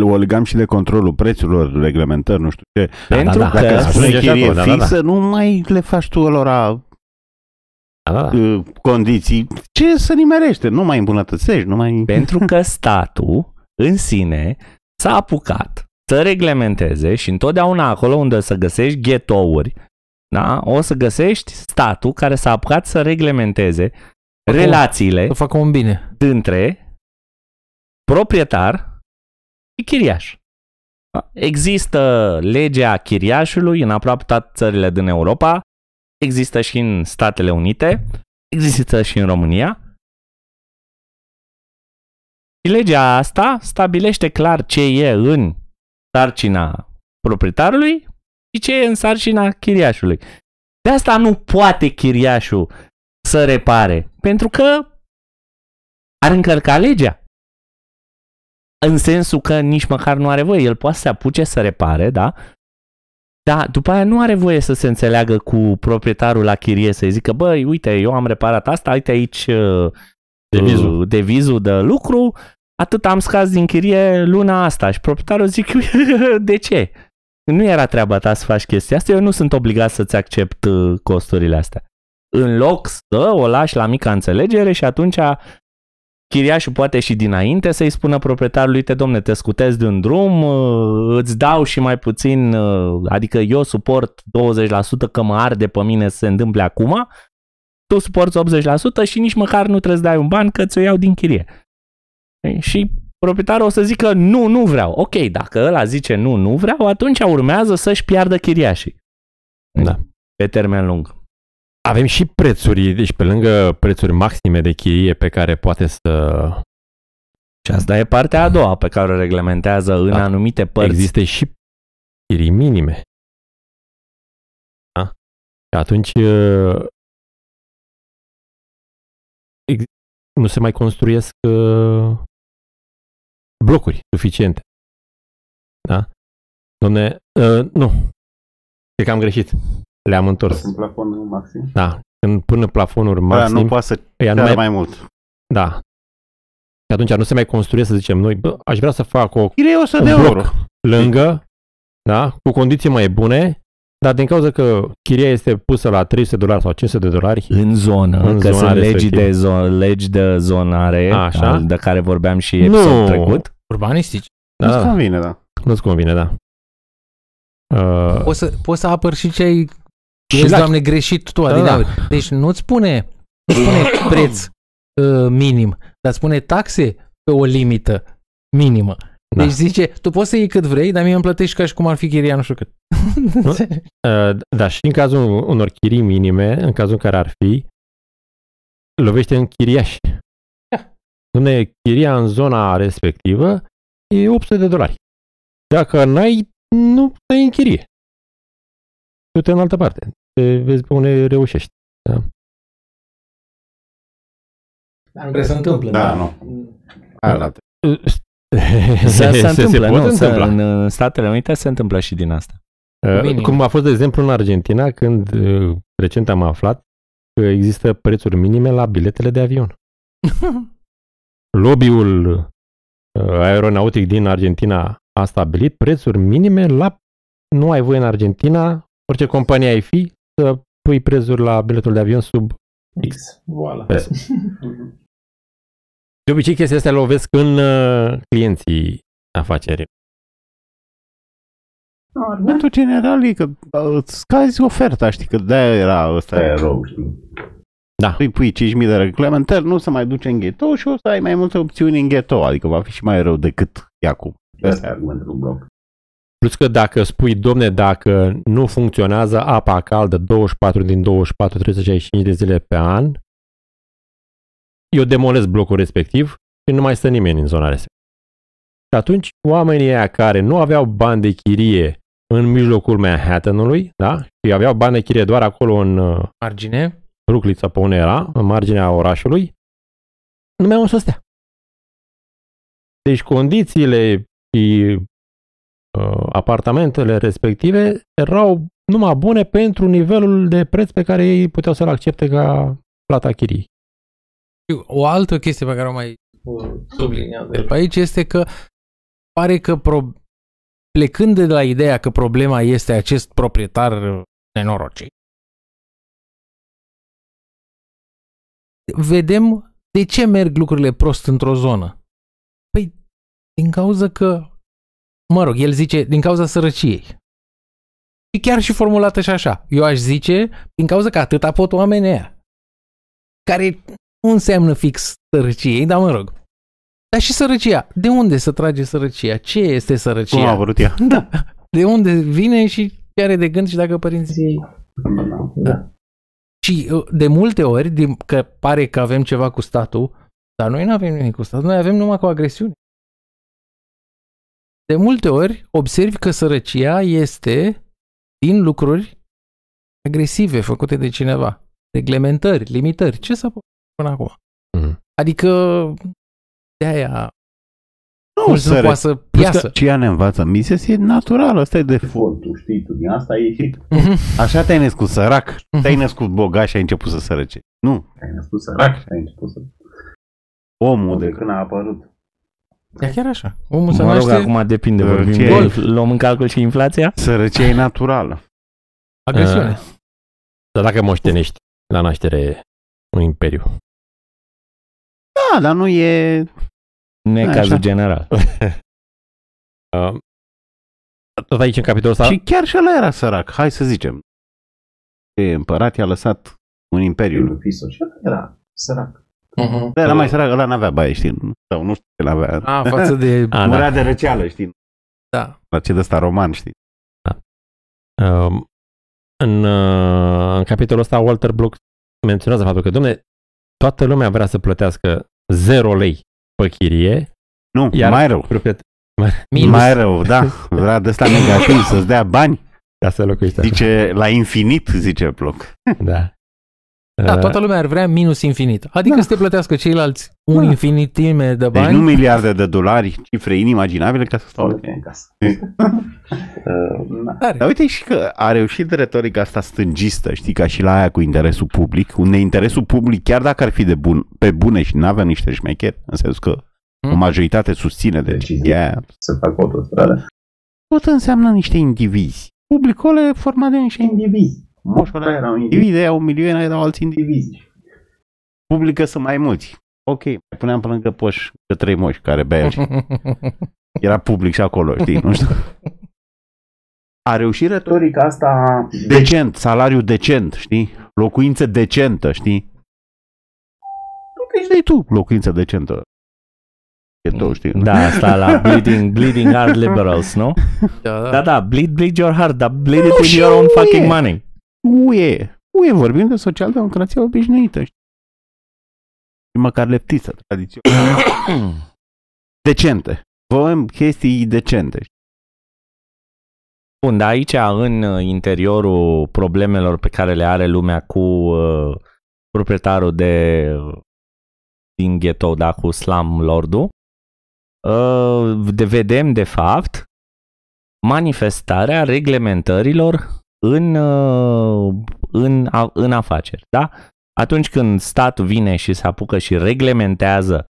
O legam și de controlul prețurilor, reglementări, nu știu ce. Pentru că dacă spune chirie fixă, nu mai le faci tu alora condiții. Ce să nimerește? Nu mai îmbunătățești, nu mai... Pentru că statul în sine s-a apucat să reglementeze și întotdeauna acolo unde să găsești ghetouri, da? O să găsești statul care s-a apucat să reglementeze relațiile să facă un bine dintre proprietar și chiriaș. Există legea chiriașului în aproape toate țările din Europa, există și în Statele Unite, există și în România. Și legea asta stabilește clar ce e în sarcina proprietarului și ce e în sarcina chiriașului. De asta nu poate chiriașul să repare, pentru că ar încălca legea. În sensul că nici măcar nu are voie. El poate să se apuce să repare, da? Dar după aia nu are voie să se înțeleagă cu proprietarul la chirie, să-i zică, băi, uite, eu am reparat asta, uite aici devizul de lucru, atât am scas din chirie luna asta. Și proprietarul zic, de ce? Nu era treaba ta să faci chestia asta, eu nu sunt obligat să-ți accept costurile astea. În loc să o lași la mica înțelegere și atunci chiriașul poate și dinainte să-i spună proprietarului, uite domne, te scutezi de un drum, îți dau și mai puțin, adică eu suport 20% că mă arde pe mine să se întâmple acum, tu suporți 80% și nici măcar nu trebuie să dai un ban că ți-o iau din chirie. Și proprietarul o să zică nu, nu vreau. Ok, dacă ăla zice nu, nu vreau, atunci urmează să-și piardă chiriașii. Da. Pe termen lung. Avem și prețuri, deci pe lângă prețuri maxime de chirie pe care poate să... Și asta e partea a doua pe care o reglementează în anumite părți. Există și chirii minime. Da? Și atunci nu se mai construiesc blocuri suficiente. Da? Dom'le, nu. Cred că am greșit. Le-am întors. În plafonul maxim? Da. Până plafonul maxim. Da, nu poate să ceară mai mult. Da. Și atunci nu se mai construie, să zicem noi, bă, aș vrea să fac un bloc lângă, da, cu condiții mai bune, dar din cauza că chiria este pusă la $300 sau $500 în zonă, în că sunt legi de zonare, de care vorbeam și episodul trecut. Urbanistici. Da. Nu-ți convine, da. Nu-ți convine, da. Poți să apăr și ce ai Doamne, greșit tu, adică, da. Deci nu-ți spune preț minim, dar spune taxe pe o limită minimă. Da. Deci zice, tu poți să iei cât vrei, dar mie îmi plătești ca și cum ar fi chiria nu știu cât. Da, și în cazul unor chirii minime, în cazul în care ar fi, lovește în chiriaș. Da. Dom'le, chiria în zona respectivă e $800. Dacă n-ai, nu te-ai în chirie. Du-te în altă parte. Te vezi pe unde reușești. Da. Dar nu trebuie să întâmple. Da, nu. Se întâmplă, în Statele Unite se întâmplă și din asta. Cum a fost, de exemplu, în Argentina, când recent am aflat că există prețuri minime la biletele de avion. Lobby-ul aeronautic din Argentina a stabilit prețuri minime la... Nu ai voie în Argentina, orice companie ai fi, să pui prețuri la biletul de avion sub X. Voilà. De obicei, chestia astea lovesc în clienții afacerii. Argumentul general e că îți scazi oferta, știi, că de-aia era ăsta. E rău, știi. Da. Îi pui 5.000 de reglementări, nu se mai duce în ghetto și o să ai mai multe opțiuni în ghetto, adică va fi și mai rău decât e acum. Asta e argumentul lui Block. Plus că dacă spui, domne, dacă nu funcționează apa caldă 24 din 24, 365 de zile pe an, eu demolez blocul respectiv și nu mai stă nimeni în zona respectivă. Și atunci oamenii aia care nu aveau bani de chirie în mijlocul Manhattanului, da? Și aveau bani de chirie doar acolo în margine, Brooklyn sau pe unde era, în marginea orașului, nu mai au să stea. Deci condițiile și apartamentele respective erau numai bune pentru nivelul de preț pe care ei puteau să-l accepte ca plata chiriei. O altă chestie pe care o mai subliniat de aici este că pare că plecând de la ideea că problema este acest proprietar nenorocit, vedem de ce merg lucrurile prost într-o zonă. Păi, din cauza că, mă rog, el zice, din cauza sărăciei. Și chiar și formulată și așa. Eu aș zice, din cauza că atâta pot oamenii aia. Care nu înseamnă fix sărăciei, dar mă rog. Dar și sărăcia. De unde se trage sărăcia? Ce este sărăcia? Cum a apărut ea? Da. De unde vine și ce are de gând și dacă părinții... Da. Și de multe ori, că pare că avem ceva cu statul, dar noi nu avem nimic cu statul, noi avem numai cu agresiune. De multe ori observi că sărăcia este din lucruri agresive făcute de cineva. Reglementări, limitări, ce s-a făcut până acum? Adică de aia mulți nu poate să piasă. Ce ea ne învață? Mises e natural, ăsta e defaultul, știi tu, din asta e ieșit. Așa te-ai născut sărac, te-ai născut bogat și ai început să sărăcești. Nu. Te-ai născut sărac și ai început să... Omul de când a apărut. E chiar așa. Omul să naște... acum depinde, vorbim golf. Luăm în calcul și inflația? Sărăcia e naturală. Agresiune. Dar dacă moștenești la naștere un imperiu. Da, dar nu e... Nu e cazul general. Tot aici în capitolul ăsta... Și chiar și ăla era sărac, hai să zicem. Împărat i-a lăsat un imperiu. Și ăla era sărac. Da, era mai sărac, ăla n-avea baie, știi? Sau nu știu ce n-avea. A, față de... Murea de răceală, știi? Da. La ce de ăsta roman, știi? Da. În capitolul ăsta Walter Block menționează faptul că, dom'le, toată lumea vrea să plătească 0 lei pe chirie. Nu, mai rău. Mai rău, da. Vrea de ăsta negativ, să-ți dea bani. Da, să locuiești. Zice, la infinit, zice Block. Da. Da, toată lumea ar vrea minus infinit. Adică da, să te plătească ceilalți un infinitime de bani. Deci nu miliarde de dolari, cifre inimaginabile ca să stau în casă. Dar uite și că a reușit retorica asta stângistă, știi, ca și la aia cu interesul public, unde interesul public, chiar dacă ar fi de bun, pe bune și n-avea niște șmecheri, în sensul că o majoritate susține de decizia să facă autostradă, tot înseamnă niște indivizi. Publicul e format de niște indivizi. Moșul ăla erau indivizi, erau milioane, erau alți indivizi. Publică sunt mai mulți. Ok, puneam pe lângă poși de trei moși care bea. Era public și acolo, știi, nu știu. A reușit retorica asta decent, salariu decent, știi? Locuință decentă, știi? Nu te-ai tu locuință decentă. E tot, știi? Da, asta la bleeding heart liberals, nu? Da, bleed your heart, dar bleed it with your own fucking money. Uie, vorbim de social-democrație obișnuită, știi? Și măcar leptiță, tradițională. Decente. Vorbim chestii decente, știi? Bun, dar aici, în interiorul problemelor pe care le are lumea cu proprietarul din ghetto, da, cu slum lordul, vedem, de fapt, manifestarea reglementărilor în afaceri, da? Atunci când statul vine și se apucă și reglementează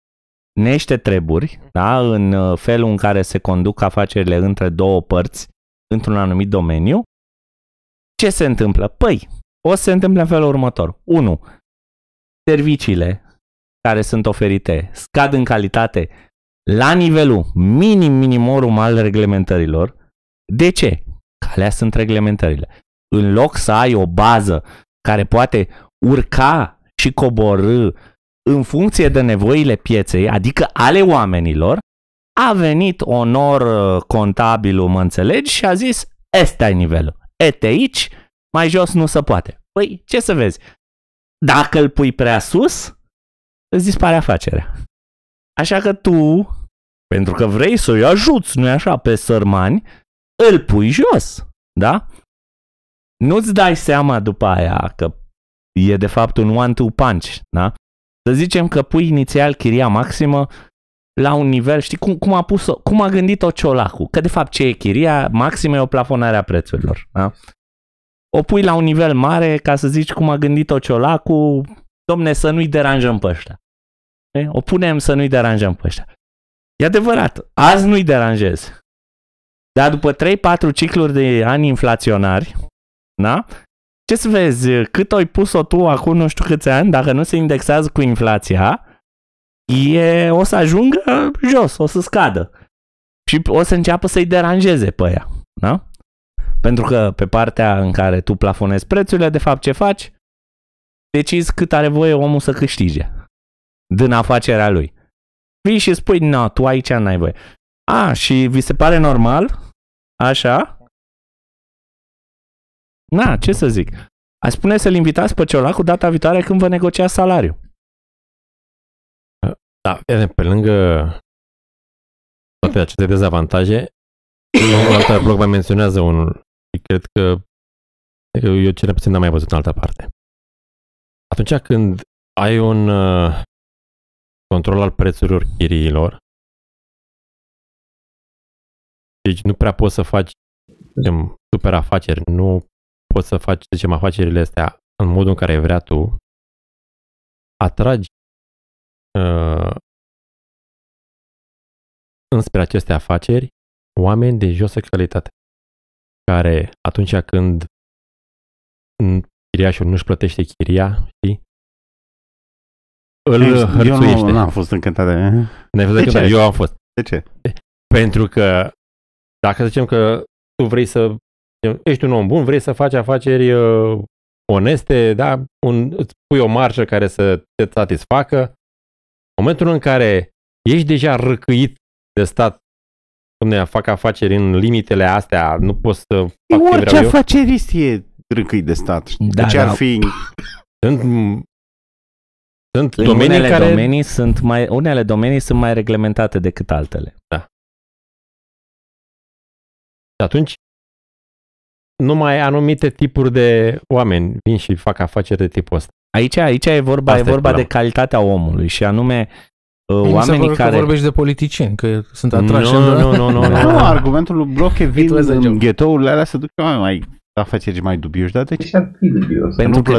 niște treburi, da, în felul în care se conduc afacerile între două părți, într-un anumit domeniu, ce se întâmplă? Păi, o să se întâmple în felul următor. 1. Serviciile care sunt oferite scad în calitate la nivelul minimorum al reglementărilor. De ce? Că alea sunt reglementările. În loc să ai o bază care poate urca și coborî în funcție de nevoile pieței, adică ale oamenilor, a venit onor contabilul, mă înțelegi, și a zis, ăsta e nivelul. Ete aici, mai jos nu se poate. Păi, ce să vezi? Dacă îl pui prea sus, îți dispare afacerea. Așa că tu, pentru că vrei să-i ajuți, nu-i așa, pe sărmani, îl pui jos, da? Nu-ți dai seama după aia că e de fapt un one-two punch, da? Să zicem că pui inițial chiria maximă la un nivel, știi, cum a gândit-o Ciolacu, că de fapt ce e chiria maximă e o plafonare a prețurilor. Da? O pui la un nivel mare ca să zici cum a gândit-o Ciolacu, domne, să nu-i deranjăm pe ăștia. O punem să nu-i deranjăm pe ăștia. E adevărat, azi nu-i deranjez. Dar după 3-4 cicluri de ani inflaționari, da? Ce să vezi, cât ai pus-o tu acum nu știu câți ani, dacă nu se indexează cu inflația, o să ajungă jos, o să scadă și o să înceapă să-i deranjeze pe ea, da? Pentru că pe partea în care tu plafonezi prețurile, de fapt ce faci? Decizi cât are voie omul să câștige din afacerea lui. vii și spui, no, tu aici n-ai voie. A, și vi se pare normal? Așa? Na, ce să zic. Aș spune să-l invitați pe Ciolacu data viitoare când vă negocia salariul. Da, pe lângă toate aceste dezavantaje, Walter Block mai menționează unul. Cred că eu cel puțin n-am mai văzut în altă parte. Atunci când ai un control al prețurilor chiriilor, deci nu prea poți să faci, zicem, super afaceri, nu poți să faci, zicem, afacerile astea în modul în care vrea tu, atragi înspre aceste afaceri oameni de josă calitate, care atunci când chiriașul nu-și plătește chiria, știi? Îl hărțuiește. Eu nu am fost încântat de... Ne-ai fost încântat, eu am fost. De ce? Pentru că dacă zicem că tu vrei să... Ești un om bun, vrei să faci afaceri oneste, da? Îți pui o marjă care să te satisfacă. În momentul în care ești deja răcăit de stat, dom'le, fac afaceri în limitele astea, nu poți să fac ce vreau eu. Orice afacerist e răcăit de stat. Da, deci ar fi... Sunt domenii unele care... domenii sunt mai, unele domenii sunt mai reglementate decât altele. Da. Și atunci, numai anumite tipuri de oameni vin și fac afaceri de tipul ăsta. Aici e vorba, asta e vorba de calitatea omului și anume oamenii care... vorbești de politicieni, că sunt atrași. Nu, argumentul lui Block e vin în ghetourile alea se duc mai... afaceri mai dubioși, dar de ce? Pentru că,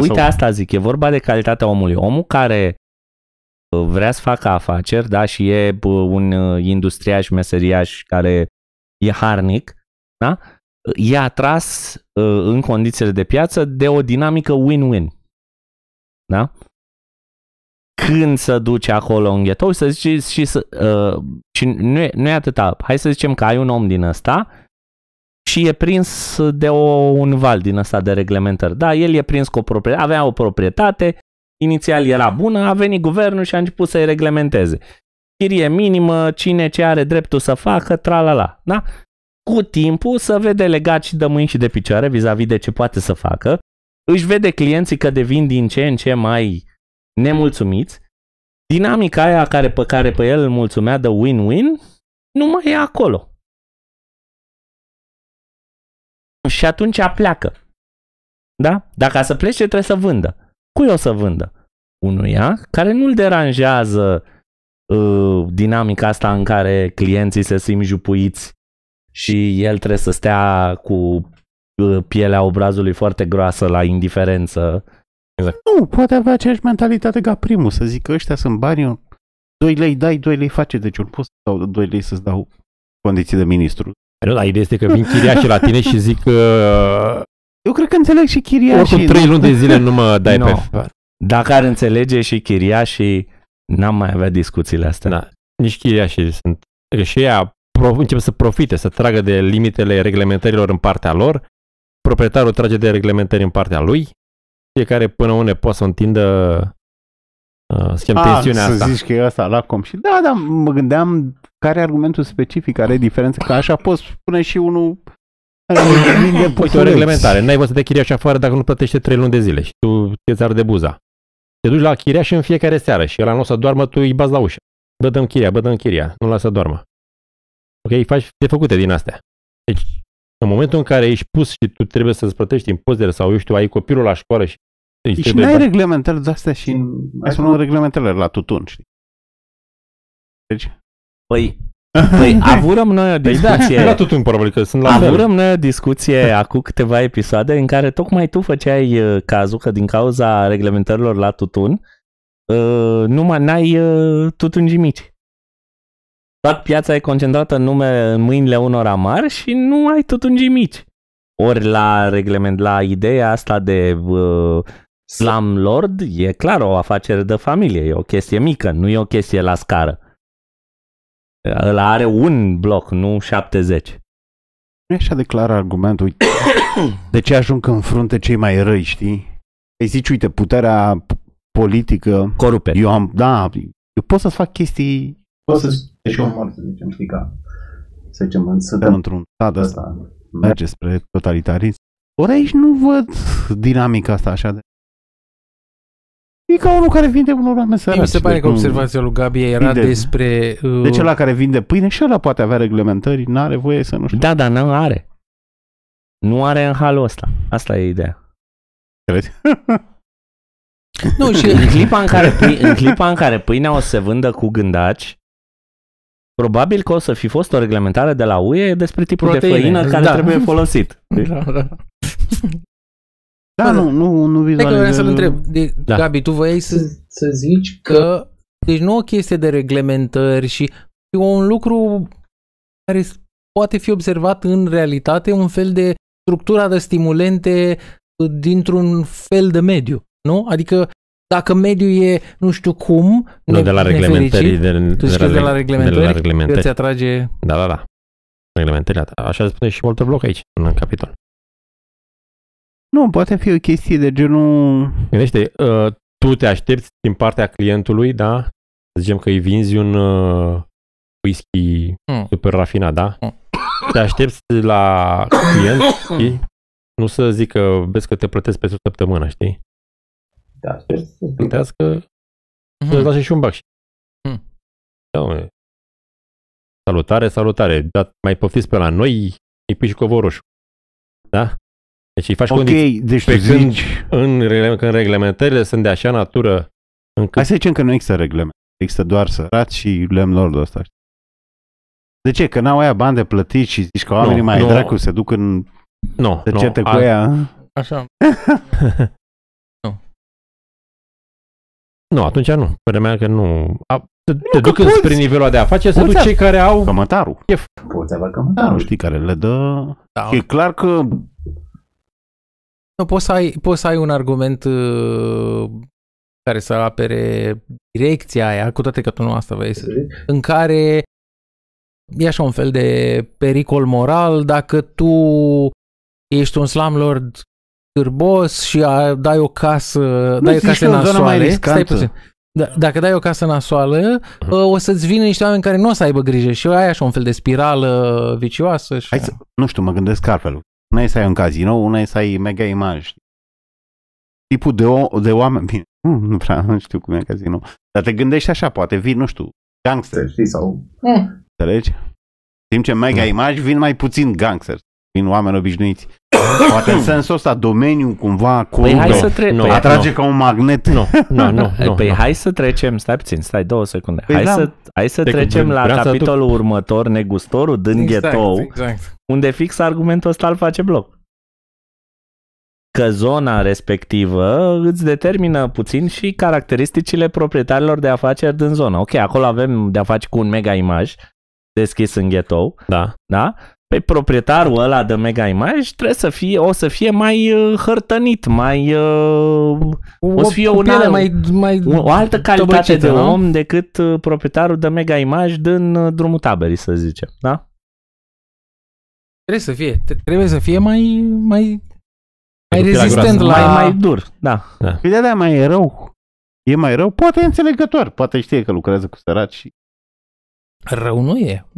uite, asta zic, e vorba de calitatea omului. Omul care vrea să facă afaceri, da, și e un industriaș, meseriaș care e harnic, da, e atras în condițiile de piață de o dinamică win-win. Da? Când se duce acolo în ghetou, să zici, și nu e atâta. Hai să zicem că ai un om din ăsta și e prins de un val din ăsta de reglementări. Da, el e prins cu o proprietate, avea o proprietate, inițial era bună, a venit guvernul și a început să-i reglementeze. Chirie minimă, cine ce are dreptul să facă, tralala. Da? Cu timpul se vede legat și de mâini și de picioare vis-a-vis de ce poate să facă, își vede clienții că devin din ce în ce mai nemulțumiți, dinamica aia pe care pe el îl mulțumea de win-win nu mai e acolo. Și atunci pleacă. Da? Dacă să plece, trebuie să vândă. Cui o să vândă? Unuia care nu-l deranjează dinamica asta în care clienții se simt jupuiți și el trebuie să stea cu pielea obrazului foarte groasă la indiferență. Exact. Nu, poate avea aceeași mentalitate ca primul, să zic că ăștia sunt banii, 2 lei dai, 2 lei face, deci eu pot să dau 2 lei să-ți dau condiții de ministru. Da, ideea este că vin chiriașii la tine și zic că... Eu cred că înțeleg și chiriașii. Oricum 3 luni de zile nu mă dai pe afară. Dacă ar înțelege și chiriașii, n-am mai avea discuțiile astea. Da, nici chiriașii sunt. Și ea încep să profite, să tragă de limitele reglementărilor în partea lor. Proprietarul trage de reglementări în partea lui. Fiecare până unde poate să întindă tensiunea asta. Să zici că e asta la com. Și da, dar mă gândeam... Care e argumentul specific? Care e diferența? Că așa poți spune și unul... Uite, o reglementare. N-ai voie să te chiriași afară dacă nu plătește 3 luni de zile și tu te-ți arde buza. Te duci la chiriaș în fiecare seară și ăla nu o să doarmă, tu îi bați la ușă. Bă, dă-mi chiria, bă, dă-mi chiria. Nu-l lasă să doarmă. Ok? Faci de făcute din astea. Deci, în momentul în care ești pus și tu trebuie să-ți plătești impozitele sau, eu știu, ai copilul la școală și... Și n-ai reglementări de-astea și... Sunt reglementările la tutun, știi? Deci... Păi avurăm noi o discuție. Da, tutun, probabil, că sunt la avurăm noi o discuție acum câteva episoade în care tocmai tu făceai cazul că din cauza reglementărilor la tutun numai n-ai tutungi mici. Toată piața e concentrată în mâinile unora mari și nu ai tutungi mici. Ori la ideea asta de slum lord e clar o afacere de familie, e o chestie mică, nu e o chestie la scară. Ăla are un bloc, nu 70. Nu e așa de clar argumentul. Uite, de ce ajung în frunte cei mai răi, știi? Îi zici, uite, puterea politică... Corupe. Eu am, da, Eu pot să-ți fac chestii... Poți să-ți și un mor, să zicem, știi, ca... Să zicem, să dăm într-un stat ăsta. Merge spre totalitarism. Ori aici nu văd dinamica asta așa de... E ca unul care vinde unul la meseraci. Mi se pare că observația lui Gabi era despre... Deci ăla care vinde pâine și ăla poate avea reglementări, n-are voie să nu știu. Da, dar nu are. Nu are în halul ăsta. Asta e ideea. Crezi? Nu, și în clipa în care pâinea o să se vândă cu gândaci, probabil că o să fi fost o reglementare de la UE despre tipul de făină care trebuie folosit. Da. Da, nu vizualizez. Vreau să-l întreb. Gabi, tu voiai să zici că... Deci nu o chestie de reglementări și un lucru care poate fi observat în realitate, un fel de structura de stimulente dintr-un fel de mediu, nu? Adică dacă mediul e nu știu cum... Nu, de la reglementări. Tu zici că de la reglementări îți atrage... Da. Reglementări. Așa spune și Walter Block aici, în capitol. Nu, poate fi o chestie de genul... Gândește, tu te aștepți din partea clientului, da? Să zicem că îi vinzi un whisky super rafinat, da? Te aștepți la client, știi? Nu să zic că vezi că te plătesc pe o săptămână, știi? Te aștepți să plătească să-ți lase și un bac. Da, salutare, dar mai poftiți pe la noi, îi pui și covorul. Da? Deci îi faci condiții. Deci pe când în reglementările sunt de așa natură încât... Hai să zicem că nu există reglement. Există doar sărați și landlordul ăsta. De ce? Că n-au aia bani de plătit și zici că oamenii dracu se duc în... Se certe cu aia. Așa. Nu, atunci nu. Părerea mea că nu... Te duc spre nivelul de afaceri, se duc cei care au... Cămătarul. Poți avea cămătarul. Nu știi care le dă... E clar că... Poți să ai un argument care să apere direcția aia, cu toate că tu nu asta vei să... În care e așa un fel de pericol moral dacă tu ești un slumlord cârbos și dai o casă nasoală. Stai puțin. Dacă dai o casă nasoală, o să-ți vină niște oameni care nu o să aibă grijă și ai așa un fel de spirală vicioasă. Și... nu știu, mă gândesc altfel. Una e să ai un casino, una e să ai mega imagini. Tipul de oameni... Bine, nu prea, nu știu cum e casino. Dar te gândești așa, poate vin, nu știu, gangster, știi, sau... Înțelegi? Timp ce mega imagini vin mai puțin gangster. Vin oameni obișnuiți. Poate în sensul ăsta, domeniul cumva... atrage ca un magnet. Nu. Păi hai să trecem, stai 2 secunde. Hai să trecem la capitolul următor, negustorul din ghetou. Exact. Unde fix argumentul ăsta îl face Bloc. Că zona respectivă îți determină puțin și caracteristicile proprietarilor de afaceri din zonă. Ok, acolo avem de-a face cu un mega imaj deschis în ghetou. Da? Păi proprietarul ăla de mega imaj trebuie să fie, o să fie mai hărtănit, mai... o să fie o altă calitate de om decât proprietarul de mega imaj din Drumul Taberii, să zicem. Da? Trebuie să fie mai rezistent, mai dur. Da. Păi de-aia mai e rău. E mai rău, poate e înțelegător, poate știe că lucrează cu săraci și... Rău nu e.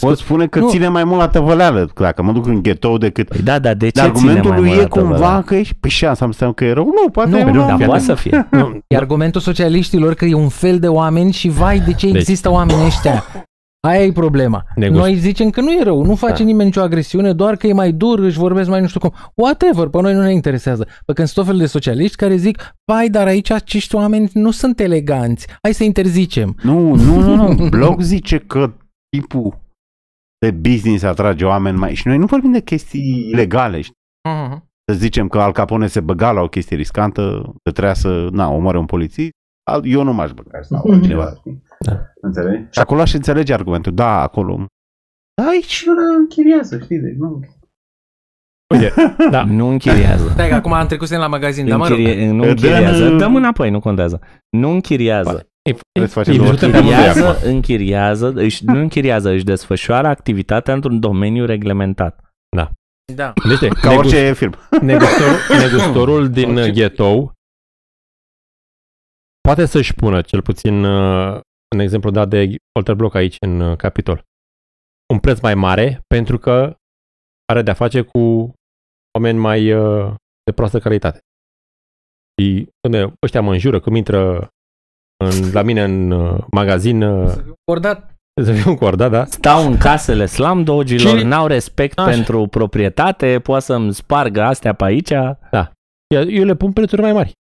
Poți spune că ține mai mult la tăvăleală, dacă mă duc în ghetou decât... Păi da, de ce argumentul lui e cumva că ești pe șansa, am că e rău. Nu, poate e rău. Dar poate să fie. E argumentul socialiștilor că e un fel de oameni și vai de ce există oamenii ăștia. Aia e problema. Noi zicem că nu e rău, nu face nimeni nicio agresiune, doar că e mai dur, își vorbesc mai nu știu cum. Whatever, pe noi nu ne interesează. Pe când sunt tot fel de socialiști care zic, vai, dar aici acești oameni nu sunt eleganți, hai să interzicem. Nu. Bloc zice că tipul de business atrage oameni mai... Și noi nu vorbim de chestii legale, știi? Să zicem că Al Capone se băga la o chestie riscantă, că trebuia să omoare un polițist. Eu nu m-aș băga sau altcineva. Înțelegi? Și acolo aș înțelege argumentul. Da, acolo. Da, aici nu închiriază, știi? Deci, nu. Uite, nu închiriază. Stai că acum am trecut la magazin, dar mă rog. Nu închiriază. Dăm înapoi, nu contează. Nu închiriază. Nu închiriază, își desfășoară activitatea într-un domeniu reglementat. Da. Ca orice film. Negustorul din ghetou poate să-și pună, cel puțin în exemplu dat de Walter Block aici în capitol, un preț mai mare pentru că are de-a face cu oameni mai de proastă calitate. Și când ăștia mă înjură, când intră la mine în magazin... Să fiu cordat, da? Stau în casele slumdogilor, n-au respect pentru proprietate, poate să-mi spargă astea pe aici. Da. Eu le pun prețuri mai mari.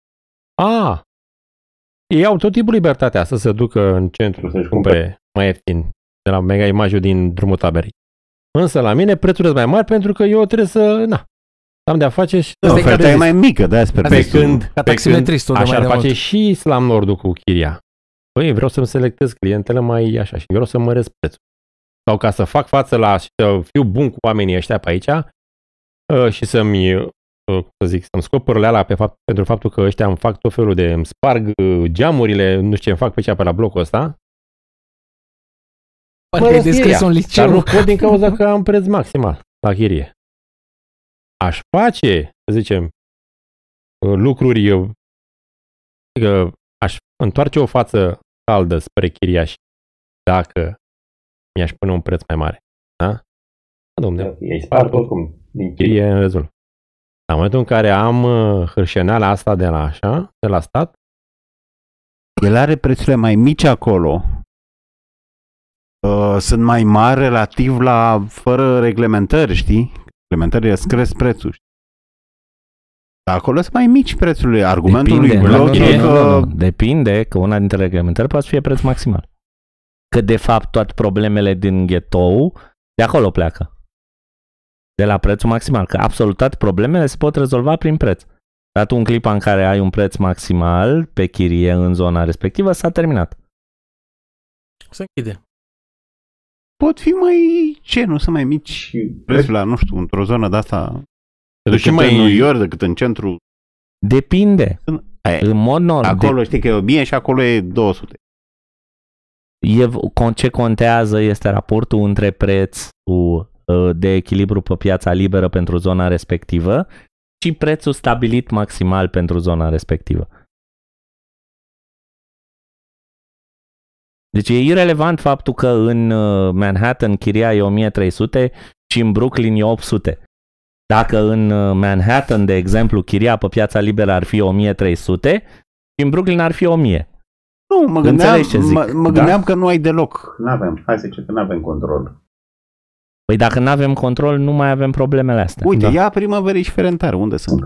Ei au tot timpul libertatea să se ducă în centru să-și cumpere mai ieftin de la Mega Image din Drumul Taberei. Însă la mine prețurile sunt mai mari pentru că eu trebuie să... am de-a face și... Oferta e mai mică, de-aia sper. Pe când așa face și Slam Nordul cu chiria. Păi, vreau să-mi selectez clientele mai așa și vreau să măresc prețul. Sau ca să fac față la... să fiu bun cu oamenii ăștia pe aici și să-mi scop părulea la pentru faptul că ăștia îmi fac tot felul de... îmi sparg geamurile, nu știu ce îmi fac pe aici pe la blocul ăsta. Parcă-i descris un liceu. Dar nu pot din cauza că am preț maximal la chirie. Aș face, să zicem, lucruri, aș întoarce o față caldă spre chiriaș dacă mi-aș pune un preț mai mare. Da? Dom'le, ei spart oricum din chirie în rezolv. La momentul în care am hârșeneala asta de la stat, el are prețurile mai mici acolo. Sunt mai mari relativ la fără reglementări, știi? Reglementările cresc prețul. Dar acolo sunt mai mici prețurile. Argumentul lui Block e că... Depinde că una dintre reglementări poate să fie preț maximal. Că de fapt toate problemele din ghetou de acolo pleacă. De la prețul maximal. Că absolut toate problemele se pot rezolva prin preț. Dar tu în clipa în care ai un preț maximal pe chirie în zona respectivă, s-a terminat. Se închide. Pot fi mai... ce? Nu sunt mai mici prețul la, nu știu, într-o zonă de-asta... Duci mai în New York decât în centru. Depinde. În mod normal. Acolo știi că e 1000 și acolo e 200. Ce contează este raportul între prețul de echilibru pe piața liberă pentru zona respectivă și prețul stabilit maximal pentru zona respectivă. Deci e irelevant faptul că în Manhattan chiria e 1300 și în Brooklyn e 800. Dacă în Manhattan, de exemplu, chiria pe piața liberă ar fi 1300 și în Brooklyn ar fi 1000. Nu, mă gândeam că nu ai deloc. N-avem, hai să zicem că n-avem control. Păi dacă n-avem control, nu mai avem problemele astea. Uite, ia Primăverii și Ferentari, unde sunt?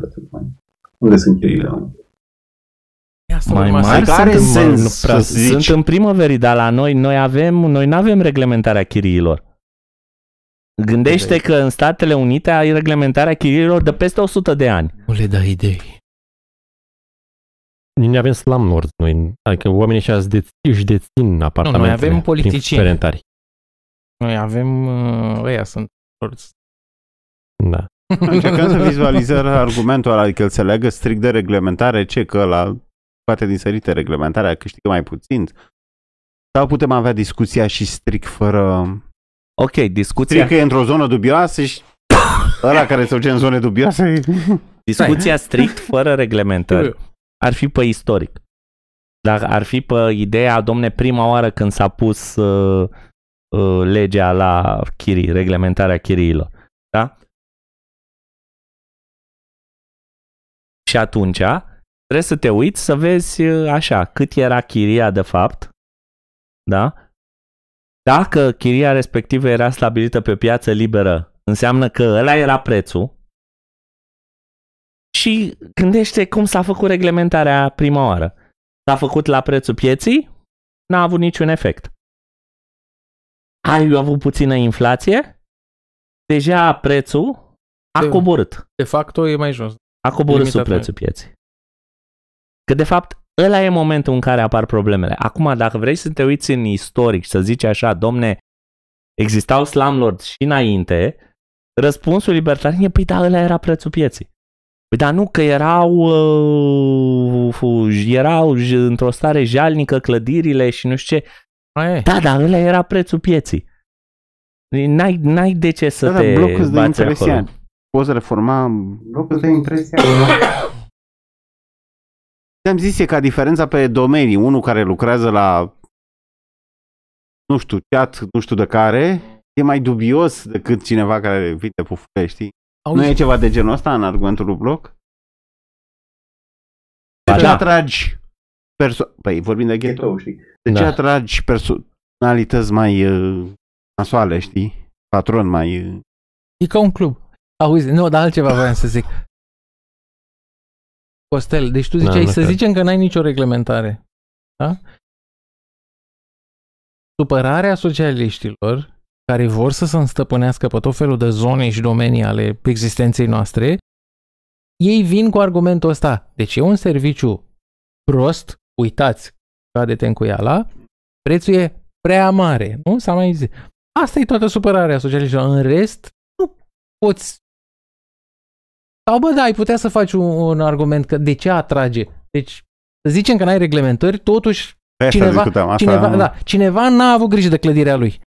Unde sunt chiriile? Mai mari sunt în Primăverii, dar la noi n-avem reglementarea chiriilor. Gândește că în Statele Unite ai reglementarea chiriilor de peste 100 de ani. Nu le dai idei. Noi avem slum lords, noi, adică oamenii își dețin apartamentele. Noi avem politicieni. Noi avem, ăia sunt lords. Da. Încercăm să vizualizăm argumentul ăla, adică el se leagă strict de reglementare, că ăla poate din sărite reglementarea câștigă mai puțin. Sau putem avea discuția și strict fără... Ok, discuția... Strică e într-o zonă dubioasă și ăla care se duce în zone dubioase... Discuția strict, fără reglementări, ar fi pe istoric. Dar ar fi pe ideea, domne, prima oară când s-a pus legea la chirii, reglementarea chiriilor. Da? Și atunci trebuie să te uiți să vezi așa, cât era chiria de fapt, da? Dacă chiria respectivă era stabilită pe piață liberă, înseamnă că ăla era prețul și gândește cum s-a făcut reglementarea prima oară. S-a făcut la prețul pieții, n-a avut niciun efect. Ai avut puțină inflație, deja prețul a coborât. De fapt, e mai jos. A coborât sub prețul pieții. Că de fapt... Ăla e momentul în care apar problemele. Acum, dacă vrei să te uiți în istoric și să zici așa, domne, existau slumlords și înainte, răspunsul libertarian e, păi da, ăla era prețul pieții. Păi da, nu, că erau într-o stare jalnică clădirile și nu știu ce. Da, dar ăla era prețul pieții. N-ai de ce să te bați acolo. Poți reforma blocul de impresia. Te-am zis, e ca diferența pe domenii. Unul care lucrează la, nu știu, chat, nu știu de care, e mai dubios decât cineva care vinde pufule, știi? Auzi. Nu e ceva de genul ăsta în argumentul lui Block? De ce atragi Păi, vorbim de ghetto, știi? De ce atragi personalități mai nasoale, știi? Patron mai... E ca un club. Auzi, nu, dar altceva voiam să zic. Costel, deci tu ziceai, să zicem că n-ai nicio reglementare. Da? Supărarea socialiștilor care vor să se înstăpânească pe tot felul de zone și domenii ale existenței noastre, ei vin cu argumentul ăsta. Deci e un serviciu prost, uitați, cade-te în cuiala, prețul e prea mare, nu? S-a mai zis. Asta e toată supărarea socialiștilor. În rest, nu poți... Sau bă, da, ai putea să faci un argument că de ce atrage. Deci, să zicem că n-ai reglementări, totuși cineva n-a avut grijă de clădirea lui.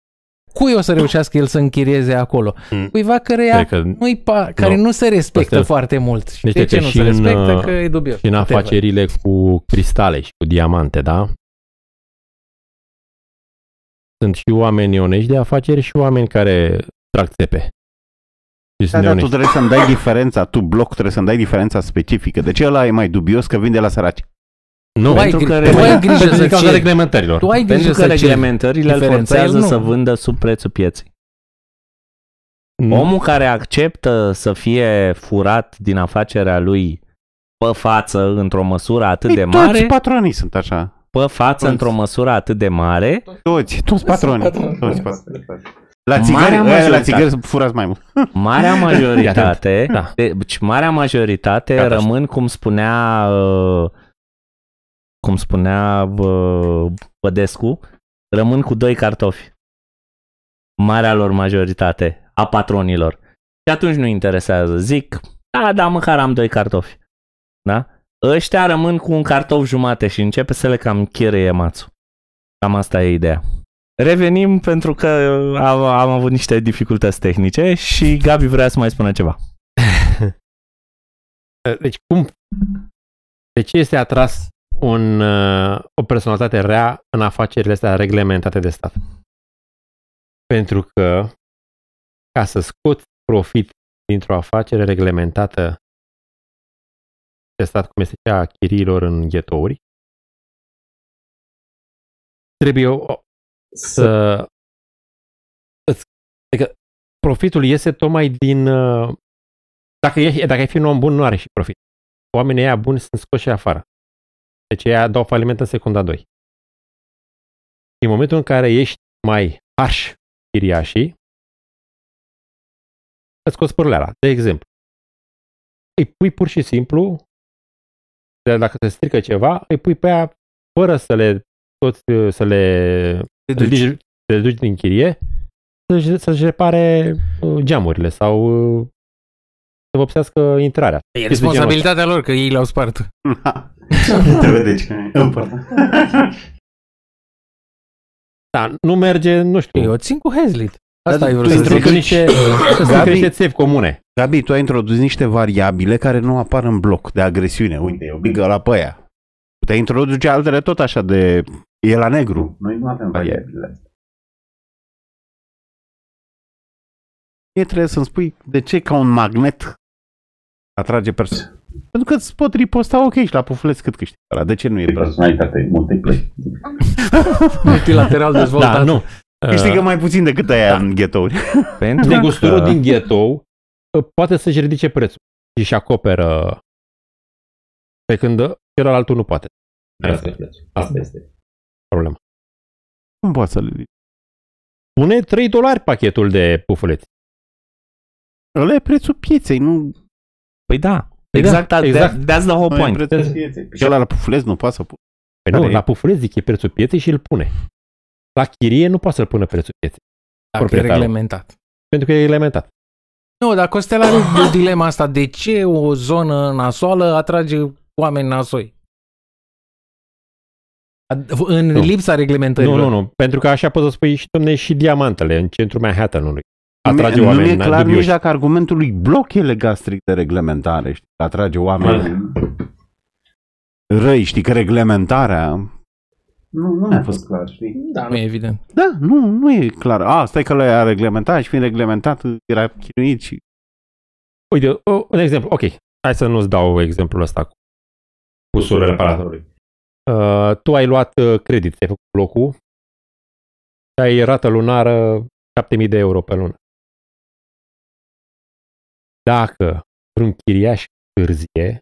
Cui o să reușească el să închirieze acolo? Cuiva care nu se respectă foarte mult. Deci de ce nu se respectă? Că e dubios. Și în afacerile cu cristale și cu diamante, da? Sunt și oameni onești de afaceri și oameni care trag țepe. Da, dar tu trebuie să-mi dai diferența, tu Block trebuie să-mi dai diferența specifică. De ce ăla e mai dubios că vinde la săraci? Nu, pentru că reglementările îl forțează să vândă sub prețul pieței. Omul care acceptă să fie furat din afacerea lui pe față într-o măsură atât de mare... Toți patronii sunt așa. Pe față într-o măsură atât de mare... Toți patronii. La țigări furați mai mult. Marea majoritate, deci marea majoritate rămân, cum spunea Bădescu, rămân cu doi cartofi. Marea lor majoritate a patronilor. Și atunci nu interesează. Zic, da, măcar am doi cartofi. Da? Ăștia rămân cu un cartof jumate și începe să le cam chirie mațul. Cam asta e ideea. Revenim pentru că am avut niște dificultăți tehnice și Gabi vrea să mai spună ceva. Deci de ce este atras o personalitate rea în afacerile astea reglementate de stat? Pentru că ca să scoți profit dintr-o afacere reglementată de stat, cum este cea a chiriilor în ghetouri, trebuie adică profitul iese tocmai din... Dacă ai fi un om bun, nu are și profit. Oamenii aia buni sunt scoși afară. Deci aia dau faliment în secunda 2. În momentul în care ești mai harș chiriașii, îți scoți părleala. De exemplu, îi pui pur și simplu, dacă se strică ceva, îi pui pe aia fără să le... Te duci din chirie să-și repare geamurile sau să vopsească intrarea. E responsabilitatea lor că ei l-au spart. Da, nu merge, nu știu. Eu țin cu Hazlitt. Asta e vreo să zic. Niște țevi comune. Gabi, tu ai introdus niște variabile care nu apar în Block de agresiune. Uite, eu bigă la pe aia. Te introduce altele tot așa de... E la negru. Noi nu avem variabile. E trebuie să-mi spui de ce ca un magnet atrage persoane. Pentru că îți pot riposta ok și la pufuleți cât câștigi. De ce nu e personalitate multiple? Multilateral dezvoltat. Da, nu. Câștigă mai puțin decât aia în ghetouri. Pentru degustorul din ghetou poate să-și ridice prețul și acoperă, pe când celălaltul nu poate. Asta este problema. Cum poate să le zic? Pune $3 pachetul de pufuleți. Ăla e prețul pieței, nu... Păi da. Exact. That's the whole point. Și ăla la pufuleți nu poate să pune. Păi nu, la pufuleți zic e prețul pieței și îl pune. La chirie nu poate să-l pună prețul pieței. Dacă e reglementat. Pentru că e reglementat. Nu, dar Costel are dilema asta. De ce o zonă nasoală atrage oameni nasoi? În lipsa reglementărilor. Nu. Pentru că așa poți să spui și domne și diamantele în centrul Manhattanului. Atrage oameni. Nu e clar nici dacă argumentul lui Block e legat strict de reglementare. Știi? Atrage oameni. răi, știi, că reglementarea... Nu mi-a fost clar, știi? Da, nu e evident. Da, nu e clar. A, stai că l-a reglementat și fiind reglementat era chinuit și... Uite, un exemplu, ok, hai să nu-ți dau exemplul ăsta cu sură reparatorului. Tu ai luat credit, ți-ai făcut blocul și ai rată lunară 7.000 de euro pe lună. Dacă vreun chiriaș întârzie,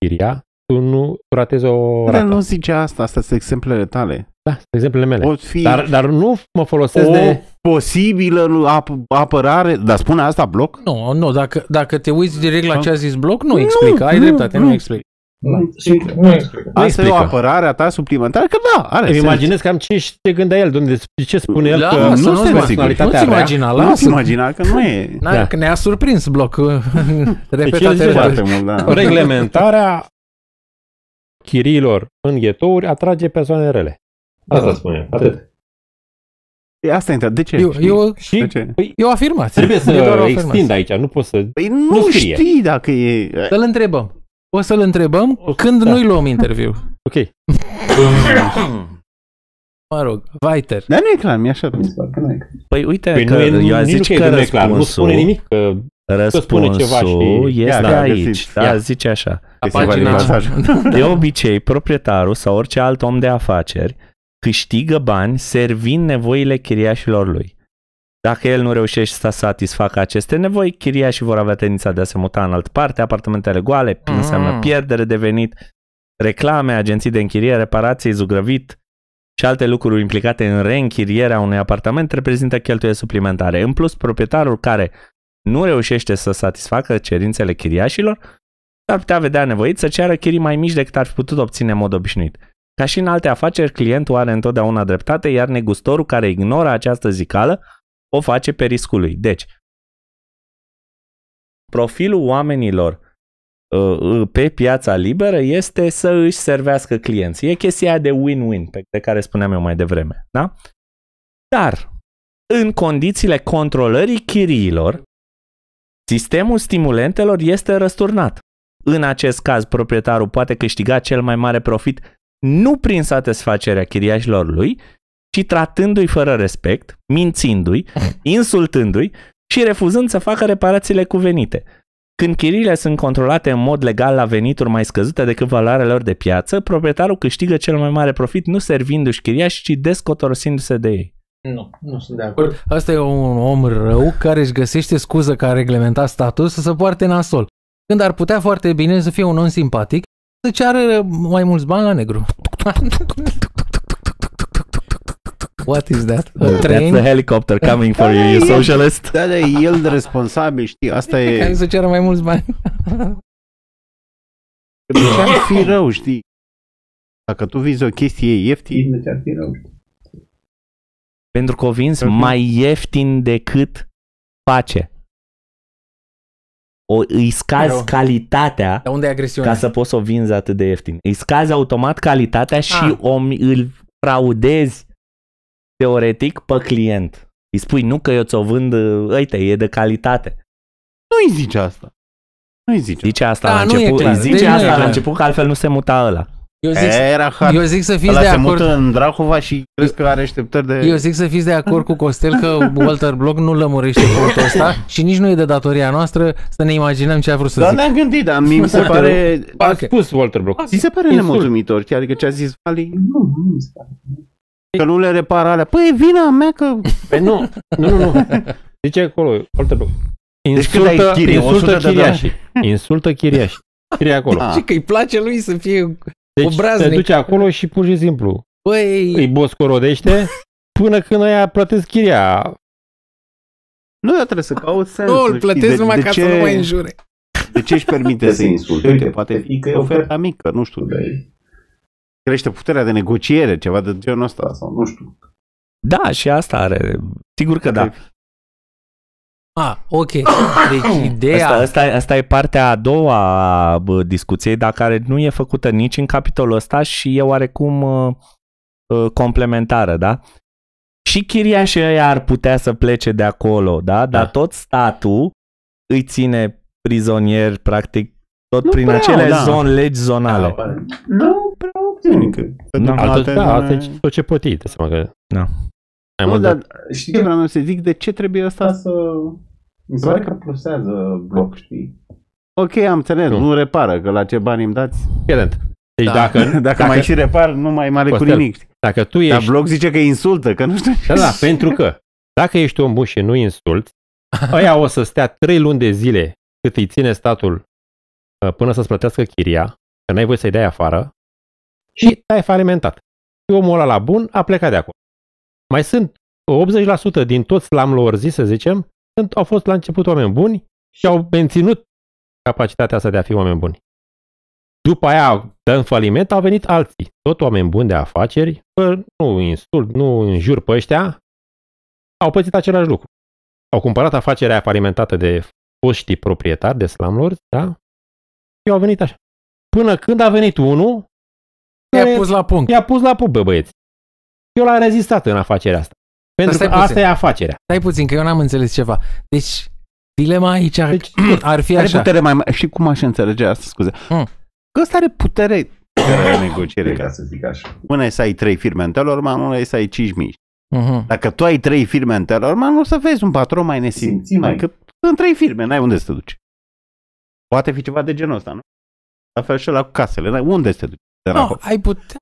chiria, tu nu ratezi o rată. Dar nu zice asta, astea sunt exemplele tale. Da, sunt exemplele mele. Pot fi dar nu mă folosesc o de... O posibilă apărare, dar spune asta Block? Nu, dacă te uiți direct la ce a zis Block, nu explică, ai dreptate, nu explică. Nu explică. Asta e o apărare a ta suplimentară? Că da, are sens. Îmi imaginez cam ce gândea el, de ce spune el, că nu se personalitatea rea. Nu-ți imagina că nu e. Că ne-a surprins Block. Reglementarea chiriilor în ghetouri atrage persoane rele. Asta spune, atât. Asta e, de ce? E o afirmație. Trebuie să extind aici, nu poți să... Păi nu știi dacă e... Să-l întrebăm. O să-l întrebăm când nu-i luăm interviu. Ok. Mă rog, Walter. Dar nu e clar, mi-e așa. Păi uite, că eu a zici că răspunsul... Nu spune nimic, că... Răspunsul este aici, da, zice așa. De obicei, proprietarul sau orice alt om de afaceri câștigă bani servind nevoile chiriașilor lui. Dacă el nu reușește să satisfacă aceste nevoi, chiriașii vor avea tendința de a se muta în altă parte, apartamentele goale, înseamnă pierdere de venit, reclame, agenții de închiriere, reparații, zugrăvit și alte lucruri implicate în reînchirierea unui apartament reprezintă cheltuieli suplimentare. În plus, proprietarul care nu reușește să satisfacă cerințele chiriașilor, ar putea vedea nevoit să ceară chirii mai mici decât ar fi putut obține în mod obișnuit. Ca și în alte afaceri, clientul are întotdeauna dreptate, iar negustorul care ignoră această zicală o face pe riscul lui. Deci, profilul oamenilor pe piața liberă este să își servească clienții. E chestia de win-win pe care spuneam eu mai devreme. Da? Dar, în condițiile controlării chiriilor, sistemul stimulentelor este răsturnat. În acest caz, proprietarul poate câștiga cel mai mare profit nu prin satisfacerea chiriașilor lui, ci tratându-i fără respect, mințindu-i, insultându-i și refuzând să facă reparațiile cuvenite. Când chiriile sunt controlate în mod legal la venituri mai scăzute decât valoarea lor de piață, proprietarul câștigă cel mai mare profit nu servindu-și chiriași, ci descotorosindu-se de ei. Nu sunt de acord. Asta e un om rău care își găsește scuză că a reglementat statul să se poarte nasol. Când ar putea foarte bine să fie un om simpatic, să ceară mai mulți bani la negru. What is that? A train? That's a helicopter coming for you, you socialist. Da, e el responsabil, știi, asta e... Hai să ceară mai mulți bani. De ce ar fi rău, știi? Dacă tu vizi o chestie ieftin, de ce ar fi rău, știi? Pentru că o vinzi mai ieftin decât face. Îi scazi calitatea ca să poți să o vinzi atât de ieftin. Îi scazi automat calitatea și îl fraudezi teoretic pe client. Îi spui nu că eu ți-o vând, uite, e de calitate. Nu-i zice asta. Zice asta la început. Îi zice asta la început că altfel nu se muta ăla. Eu zic să fiți de acord. Ăla se mută în Dracula și crezi că are așteptări de... Eu zic să fiți de acord cu Costel că Walter Block nu lămurește punctul ăsta și nici nu e de datoria noastră să ne imaginăm ce a vrut să zic. Dar ne-am gândit, dar mi se pare... A spus Walter Block. Ți se pare nemulțumitor chiar că ce a zis Vali? Nu mi se pare. Că nu le repară alea. Păi e vina mea că... Păi nu. Zice acolo, Walter Block. Insultă chiriașii. Scrie acolo. Zice că îi place lui să fie... Deci te duce acolo și pur și simplu îi boscorodește până când aia plătesc chiria. Nu, trebuie să caut sensul. Nu, îl plătesc numai ca să nu mai înjure. De ce își permite să insulte? Uite, poate fi că e oferta mică, nu știu. Crește puterea de negociere, ceva de genul ăsta sau nu știu. Da, și asta are. Sigur că da. Ok. Deci ideea... Asta e partea a doua a discuției, dar care nu e făcută nici în capitolul ăsta și e oarecum complementară, da? Și chiriașii ăia ar putea să plece de acolo, da? Dar tot statul îi ține prizonieri, practic, Tot nu prin acele zone, legi zonale. Nu prea obțin. Asta e tot ce pot ei, te seama că... Știi ce vreau să zic? De ce trebuie asta să... Mi se pare că plusează Block, știi? Ok, am înțeles, nu repară, că la ce bani îmi dați? Evident. Deci dacă mai și repar, nu mai mare cu nimic. Dacă tu ești... Dar Block zice că insultă, că nu știu... Da, pentru că dacă ești om bun și nu insulți, aia o să stea 3 luni de zile cât îi ține statul până să-ți plătească chiria, că n-ai voie să-i dai afară, și ai falimentat. Și omul ăla la bun a plecat de acolo. Mai sunt 80% din toți slamlor zi, să zicem, au fost la început oameni buni și au menținut capacitatea asta de a fi oameni buni. După aia, în faliment, au venit alții. Tot oameni buni de afaceri, nu insult, nu înjur pe ăștia, au pățit același lucru. Au cumpărat afacerea aia falimentată de foștii proprietari, de slumlords, da? Și au venit așa. Până când a venit unul, i-a pus la punct. I-a pus la punct, bă băieți. Eu l-am rezistat în afacerea asta. Pentru că asta e afacerea. Stai puțin, că eu n-am înțeles ceva. Deci, dilema aici ar fi așa. Putere mai mare. Și cum aș înțelege asta, scuze? Că ăsta are putere de negociere, ca să zic așa. Una e să ai 3 firme în Telorman, una e să ai 5.000. Dacă tu ai 3 firme în Telorman, o să vezi un patron mai nesimțit. Adică în 3 firme, n-ai unde să te duci. Poate fi ceva de genul ăsta, nu? La fel și ăla cu casele. Unde se duce? No, ai putea...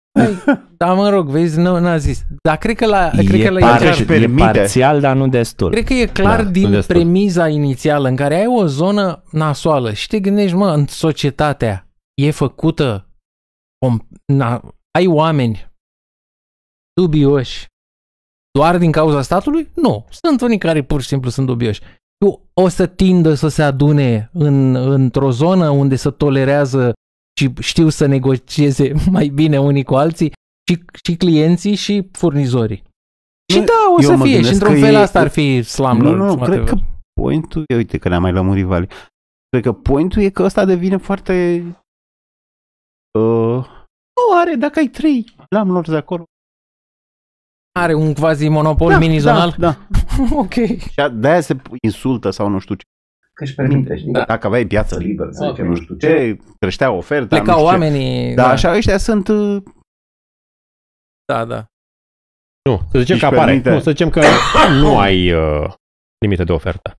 Dar mă rog, vezi, nu n-a zis. Dar cred că la... E parțial, dar nu destul. Cred că e clar din premiza inițială în care ai o zonă nasoală și te gândești, mă, în societatea e făcută... ai oameni dubioși doar din cauza statului? Nu. Sunt unii care pur și simplu sunt dubioși. O să tindă să se adune într-o zonă unde se tolerează și știu să negocieze mai bine unii cu alții și clienții și furnizorii. Și da, o să fie. Și într-un fel asta ar fi slumlords. Nu, cred că pointul e, uite că ne-am mai lămurit, Vali. Cred că pointul e că ăsta devine foarte... nu are, dacă ai 3 slumlords acolo. Are un quasi monopol mini-zonal? Da. Ok. Și de-aia se insultă sau nu știu ce. Că își permite, știi? Dacă aveai piață liberă, să zicem, nu știu ce, creștea oferta, plecau nu știu oamenii... Dar așa ăștia sunt... Da. Nu, să zicem că apare. Permite. Nu, să zicem că nu ai limite de ofertă.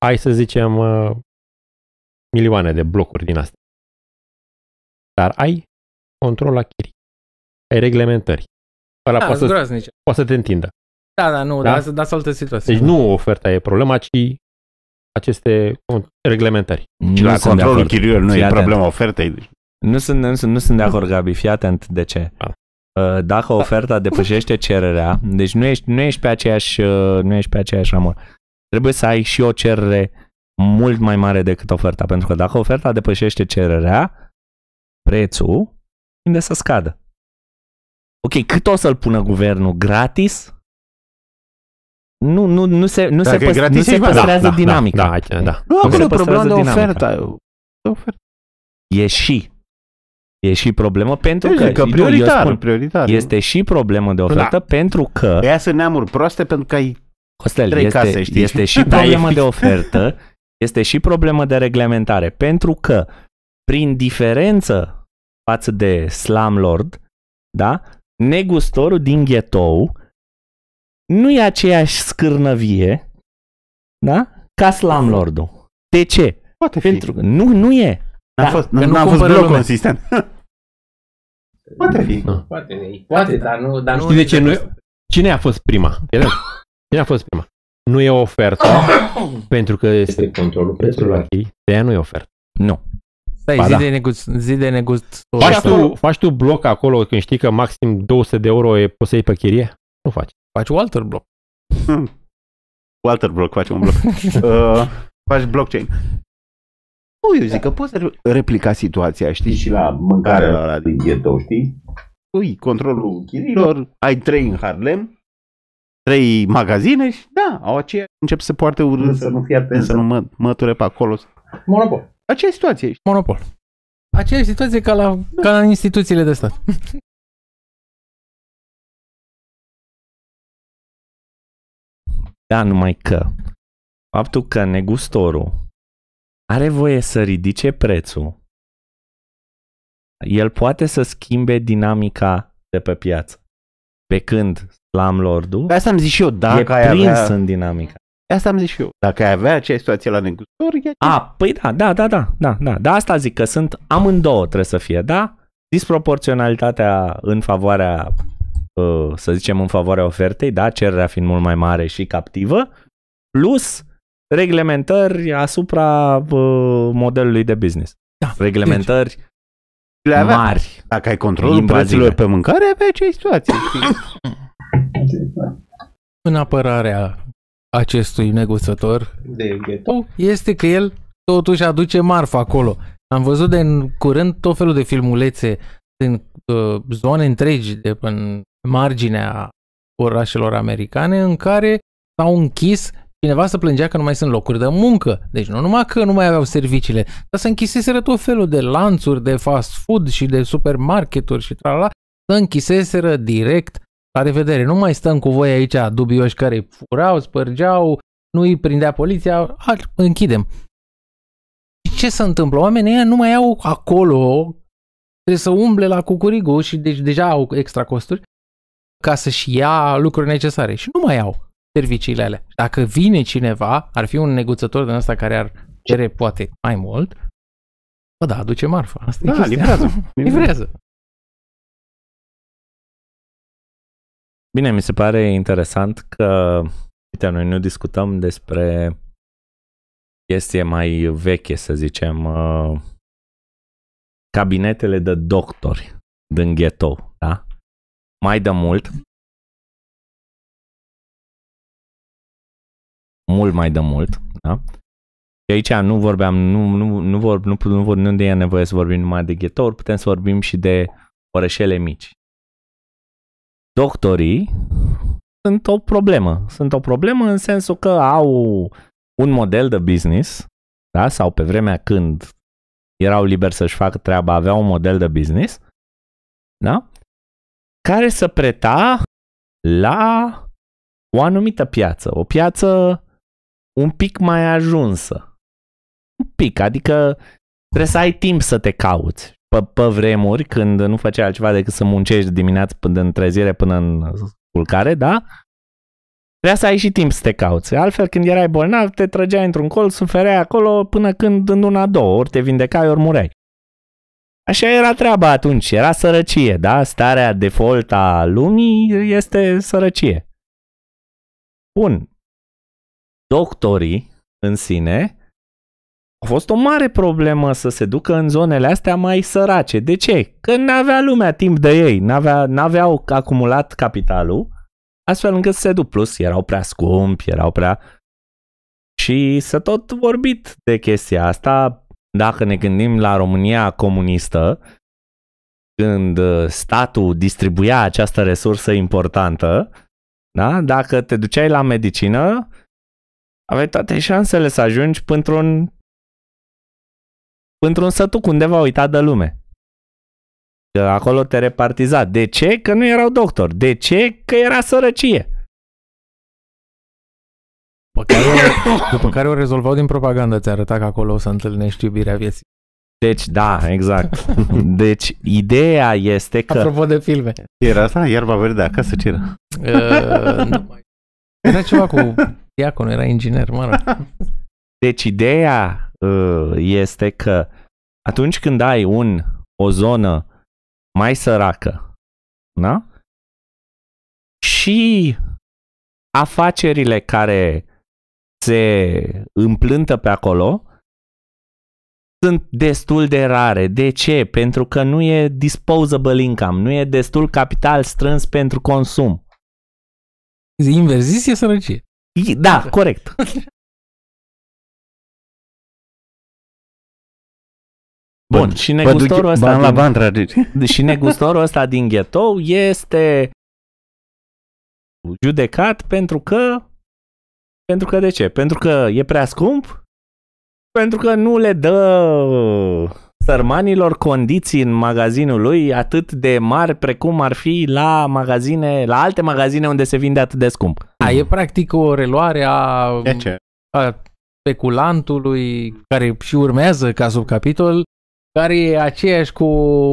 Ai, să zicem, milioane de blocuri din astea. Dar ai control la chirii. Ai reglementări. Ăla poate să te întindă. Da, altă situație. Deci nu oferta e problema, ci aceste reglementări. Și la controlul chiriilor nu e problema ofertei. Nu sunt de acord, Gabi, fii atent de ce. Dacă oferta depășește cererea, deci nu ești pe aceeași ramură. Trebuie să ai și o cerere mult mai mare decât oferta, pentru că dacă oferta depășește cererea, prețul tinde să scadă. Ok, cât o să-l pună guvernul? Gratis? Nu se păstrează dinamica. Da. Nu, acolo e problema de ofertă. E și problemă pentru că prioritar. Este și problemă de ofertă pentru că... Ea sunt neamuri proaste pentru că ai trei case, știi? Este și problemă de ofertă, este și problemă de reglementare, pentru că prin diferență față de slumlord, da? Negustorul din ghetou nu e aceeași scârnăvie, da? Ca slumlordul. De ce? Poate fi. Pentru că nu e. N-a fost deloc consistent. Poate fi. Poate, dar nu... Știi de ce nu e? Cine a fost prima? Cine a fost prima? Nu e ofertă, pentru că este controlul prețului la ei. De aia nu e ofertă. Nu. Zi de negustor. Faci tu bloc acolo când știi că maxim 200 de euro poți să iei pe chirie? Nu faci. Faci Walter Block. Walter Block face un bloc. Faci blockchain. Nu, eu zic că poți replica situația, știi? Și la mâncare la din ghetto, știi? Controlul chiriilor, ai 3 în Harlem, 3 magazine și au aceea. Încep să poarte urât, să nu fie atent, să nu măture pe acolo. Monopol. Aceeași situație. Monopol. Aceeași situație ca la instituțiile de stat. Da, numai că faptul că negustorul are voie să ridice prețul El poate să schimbe dinamica de pe piață. Pe când slumlordul asta am zis și eu, dacă e prins în dinamica. Asta am zis și eu. Dacă ai avea aceea situație la negustor, e... A, păi da. Da, asta zic că sunt amândouă trebuie să fie, da? Disproporționalitatea în favoarea, să zicem, în favoarea ofertei, da? Cererea fiind mult mai mare și captivă, plus reglementări asupra modelului de business. Da, reglementări deci, mari. Dacă ai controlul prețurilor pe mâncare, aveai aceea situație. În apărarea acestui negusător de ghetto este că el totuși aduce marfă acolo. Am văzut de în curând tot felul de filmulețe din zone întregi de în marginea orașelor americane în care s-au închis, cineva se plângea că nu mai sunt locuri de muncă. Deci nu numai că nu mai aveau serviciile, dar se închiseseră tot felul de lanțuri de fast food și de supermarketuri și tralala, se închiseseră direct. La revedere, nu mai stăm cu voi aici dubioși care furau, spărgeau, nu îi prindea poliția, închidem. Ce se întâmplă? Oamenii ăia nu mai au acolo, trebuie să umble la cucurigu și deci deja au extra costuri ca să-și ia lucruri necesare și nu mai au serviciile alea. Dacă vine cineva, ar fi un neguțător din ăsta care ar cere poate mai mult, bă da, aduce marfa. Asta da, livrează. Bine, mi se pare interesant că, uite, noi nu discutăm despre chestie mai veche, să zicem, cabinetele de doctori din ghetto, da? Mai de mult, mult mai de mult, da? Și aici nu vorbeam, nu e nevoie să vorbim numai de ghettouri, putem să vorbim și de orășele mici. Doctorii sunt o problemă. Sunt o problemă în sensul că au un model de business, da? Sau pe vremea când erau liberi să-și facă treaba, aveau un model de business, da? Care să preta la o anumită piață. O piață un pic mai ajunsă. Un pic, adică trebuie să ai timp să te cauți. Pe vremuri, când nu făceai altceva decât să muncești dimineața până în trezire, până în culcare, da? Trebuia să ai și timp să te cauți. Altfel, când erai bolnav, te trăgeai într-un colț, sufereai acolo până când în una, două, ori te vindecai, ori mureai. Așa era treaba atunci, era sărăcie, da? Starea default a lumii este sărăcie. Bun. Doctorii în sine... A fost o mare problemă să se ducă în zonele astea mai sărace. De ce? Că n-avea lumea timp de ei, n-aveau acumulat capitalul, astfel încât să se duc. Plus, erau prea scumpi, erau prea... Și s-a tot vorbit de chestia asta. Dacă ne gândim la România comunistă, când statul distribuia această resursă importantă, da? Dacă te duceai la medicină, aveai toate șansele să ajungi într-un sătuc undeva uitat de lume. Că acolo te repartiza. De ce? Că nu erau doctori. De ce? Că era sărăcie. După care o rezolvau din propagandă. Ți arăta că acolo o să întâlnești iubirea vieții. Deci, da, exact. Deci, ideea este că... Apropo de filme. Era asta? Iarba verde acasă ce era? Era ceva cu diacon, era inginer, mă rog. Deci, ideea este că atunci când ai o zonă mai săracă, da? Și afacerile care se împlântă pe acolo sunt destul de rare. De ce? Pentru că nu e disposable income, nu e destul capital strâns pentru consum. Invers zis e sărăcie. Da, corect. Bun, și negustorul ăsta din ghetou este judecat pentru că de ce? Pentru că e prea scump, pentru că nu le dă sărmanilor condiții în magazinul lui atât de mari precum ar fi la alte magazine unde se vinde atât de scump. E practic o reluare a speculantului care și urmează ca subcapitol care e aceeași cu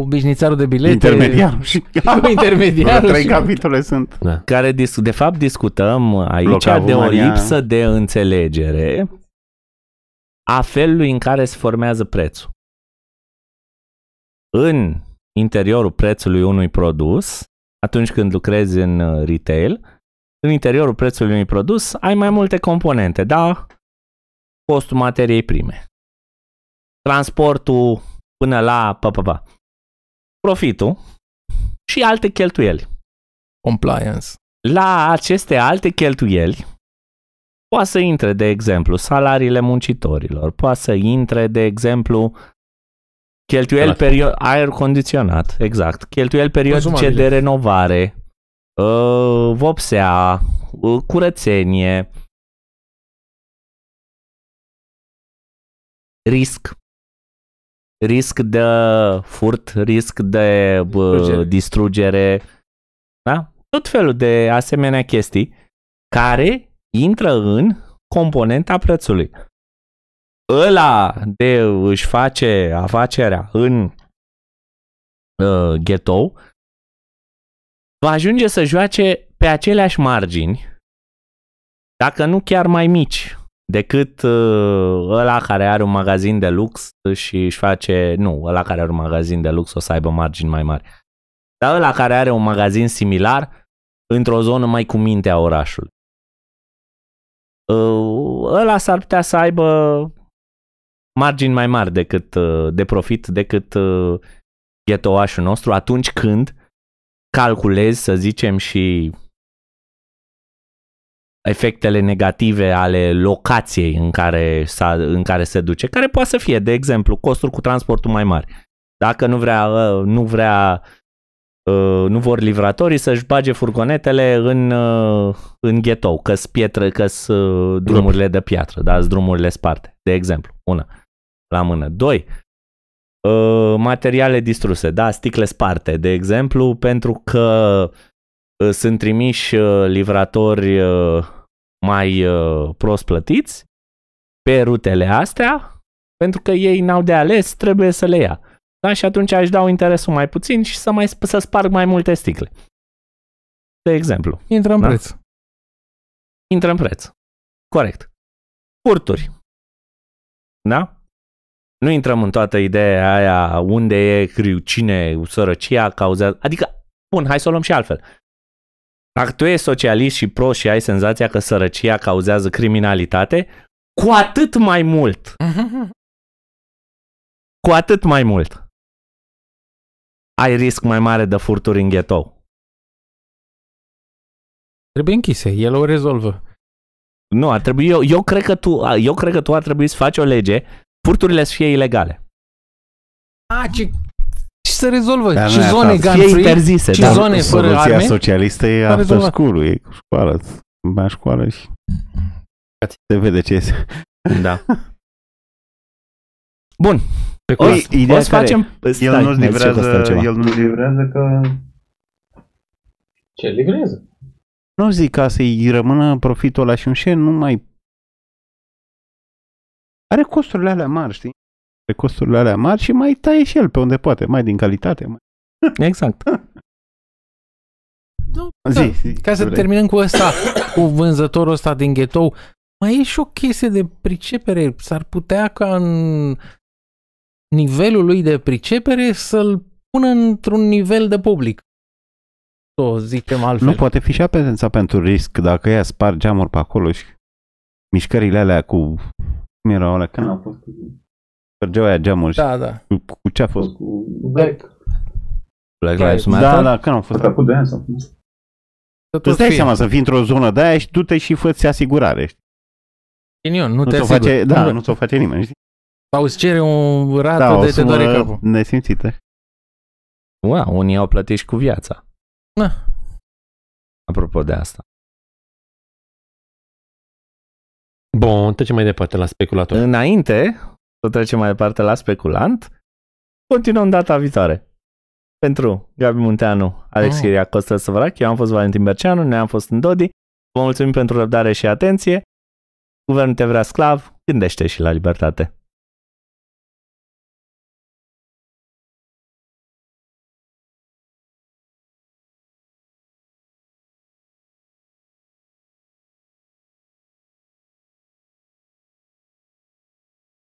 bișnițarul de bilete. Intermediarul. Și... intermediarul. Trei capitole sunt. Da. Care, de fapt, discutăm aici de o lipsă de înțelegere a felului în care se formează prețul. În interiorul prețului unui produs, atunci când lucrezi în retail, în interiorul prețului unui produs ai mai multe componente, da? Costul materiei prime, transportul până la profitul și alte cheltuieli. Compliance. La aceste alte cheltuieli poate să intre, de exemplu, salariile muncitorilor, poate să intre, de exemplu, cheltuieli aer condiționat, exact, cheltuieli periodice de renovare, vopsea, curățenie, risc de furt, risc de distrugere, da? Tot felul de asemenea chestii care intră în componenta prețului. Ăla de își face afacerea în ghetou va ajunge să joace pe aceleași margini, dacă nu chiar mai mici, decât ăla care are un magazin de lux și își face... Nu, ăla care are un magazin de lux o să aibă margini mai mari. Dar ăla care are un magazin similar într-o zonă mai cu minte a orașului. Ăla s-ar putea să aibă margini mai mari decât, de profit decât ghetoașul nostru atunci când calculezi, să zicem, și efectele negative ale locației în care se duce, care poate să fie, de exemplu, costuri cu transportul mai mari. Dacă nu vor livratorii să-și bage furgonetele în ghetou, că-s pietră, că-s drumurile de piatră, da, drumurile sparte, de exemplu, una la mână. Doi, materiale distruse, da, sticle sparte, de exemplu, pentru că sunt trimiși livratori mai prost plătiți pe rutele astea, pentru că ei n-au de ales, trebuie să le ia. Da? Și atunci își dau interesul mai puțin și să sparg mai multe sticle. De exemplu. Intră în preț. Intră în preț. Corect. Furturi. Da? Nu intrăm în toată ideea aia unde e criu, cine, sărăcia cauzează. Adică, bun, hai să o luăm și altfel. Dacă tu ești socialist și prost și ai senzația că sărăcia cauzează criminalitate, cu atât mai mult. Cu atât mai mult. Ai risc mai mare de furturi în ghetou. Trebuie închise, el o rezolvă. Nu, ar trebui, eu cred că tu ar trebui să faci o lege, furturile să fie ilegale. A, și să rezolvă, dar și zone gun-free, interzise, și zone fără arme. Soluția socialistă e after school, e cu școală, mai școală și se vede ce este. Da. Bun. O să facem... El nu-l livrează, că... Ce livrează? Nu zic, ca să-i rămână profitul ăla și un share, nu mai... Are costurile alea mari, știi? Pe costurile alea mari și mai taie și el pe unde poate, mai din calitate. Mai... Exact. Ca să terminăm cu ăsta, cu vânzătorul ăsta din ghetou, mai e și o chestie de pricepere. S-ar putea ca în... nivelul lui de pricepere să-l pună într-un nivel de public. O zicem altfel. Nu, poate fi și apetența pentru risc, dacă ea spar geamuri pe acolo și mișcările alea cu... Cum erau alea? Că n-au fost spărgeau aia geamuri. Da, da. Cu ce a fost? Cu Black Lives Matter? Da, da, că n-au fost. Cu de aia s-a fost. Îți dai seama să fii într-o zonă de aia și du-te și fă-ți asigurare. Chinion, nu te asiguri. Da, nu ți-o face nimeni, știi? Sau îți cere un rată de te doare capul. Nesimțită. Wow, unii au plătit și cu viața. Na. Apropo de asta. Bun, trecem mai departe la speculator. Înainte să trecem mai departe la speculant, continuăm data viitoare. Pentru Gabi Munteanu, Alex Iria, Costel Savrac, eu am fost Valentin Berceanu, noi am fost în Dodii. Vă mulțumim pentru răbdare și atenție. Guvernul te vrea sclav, gândește și la libertate.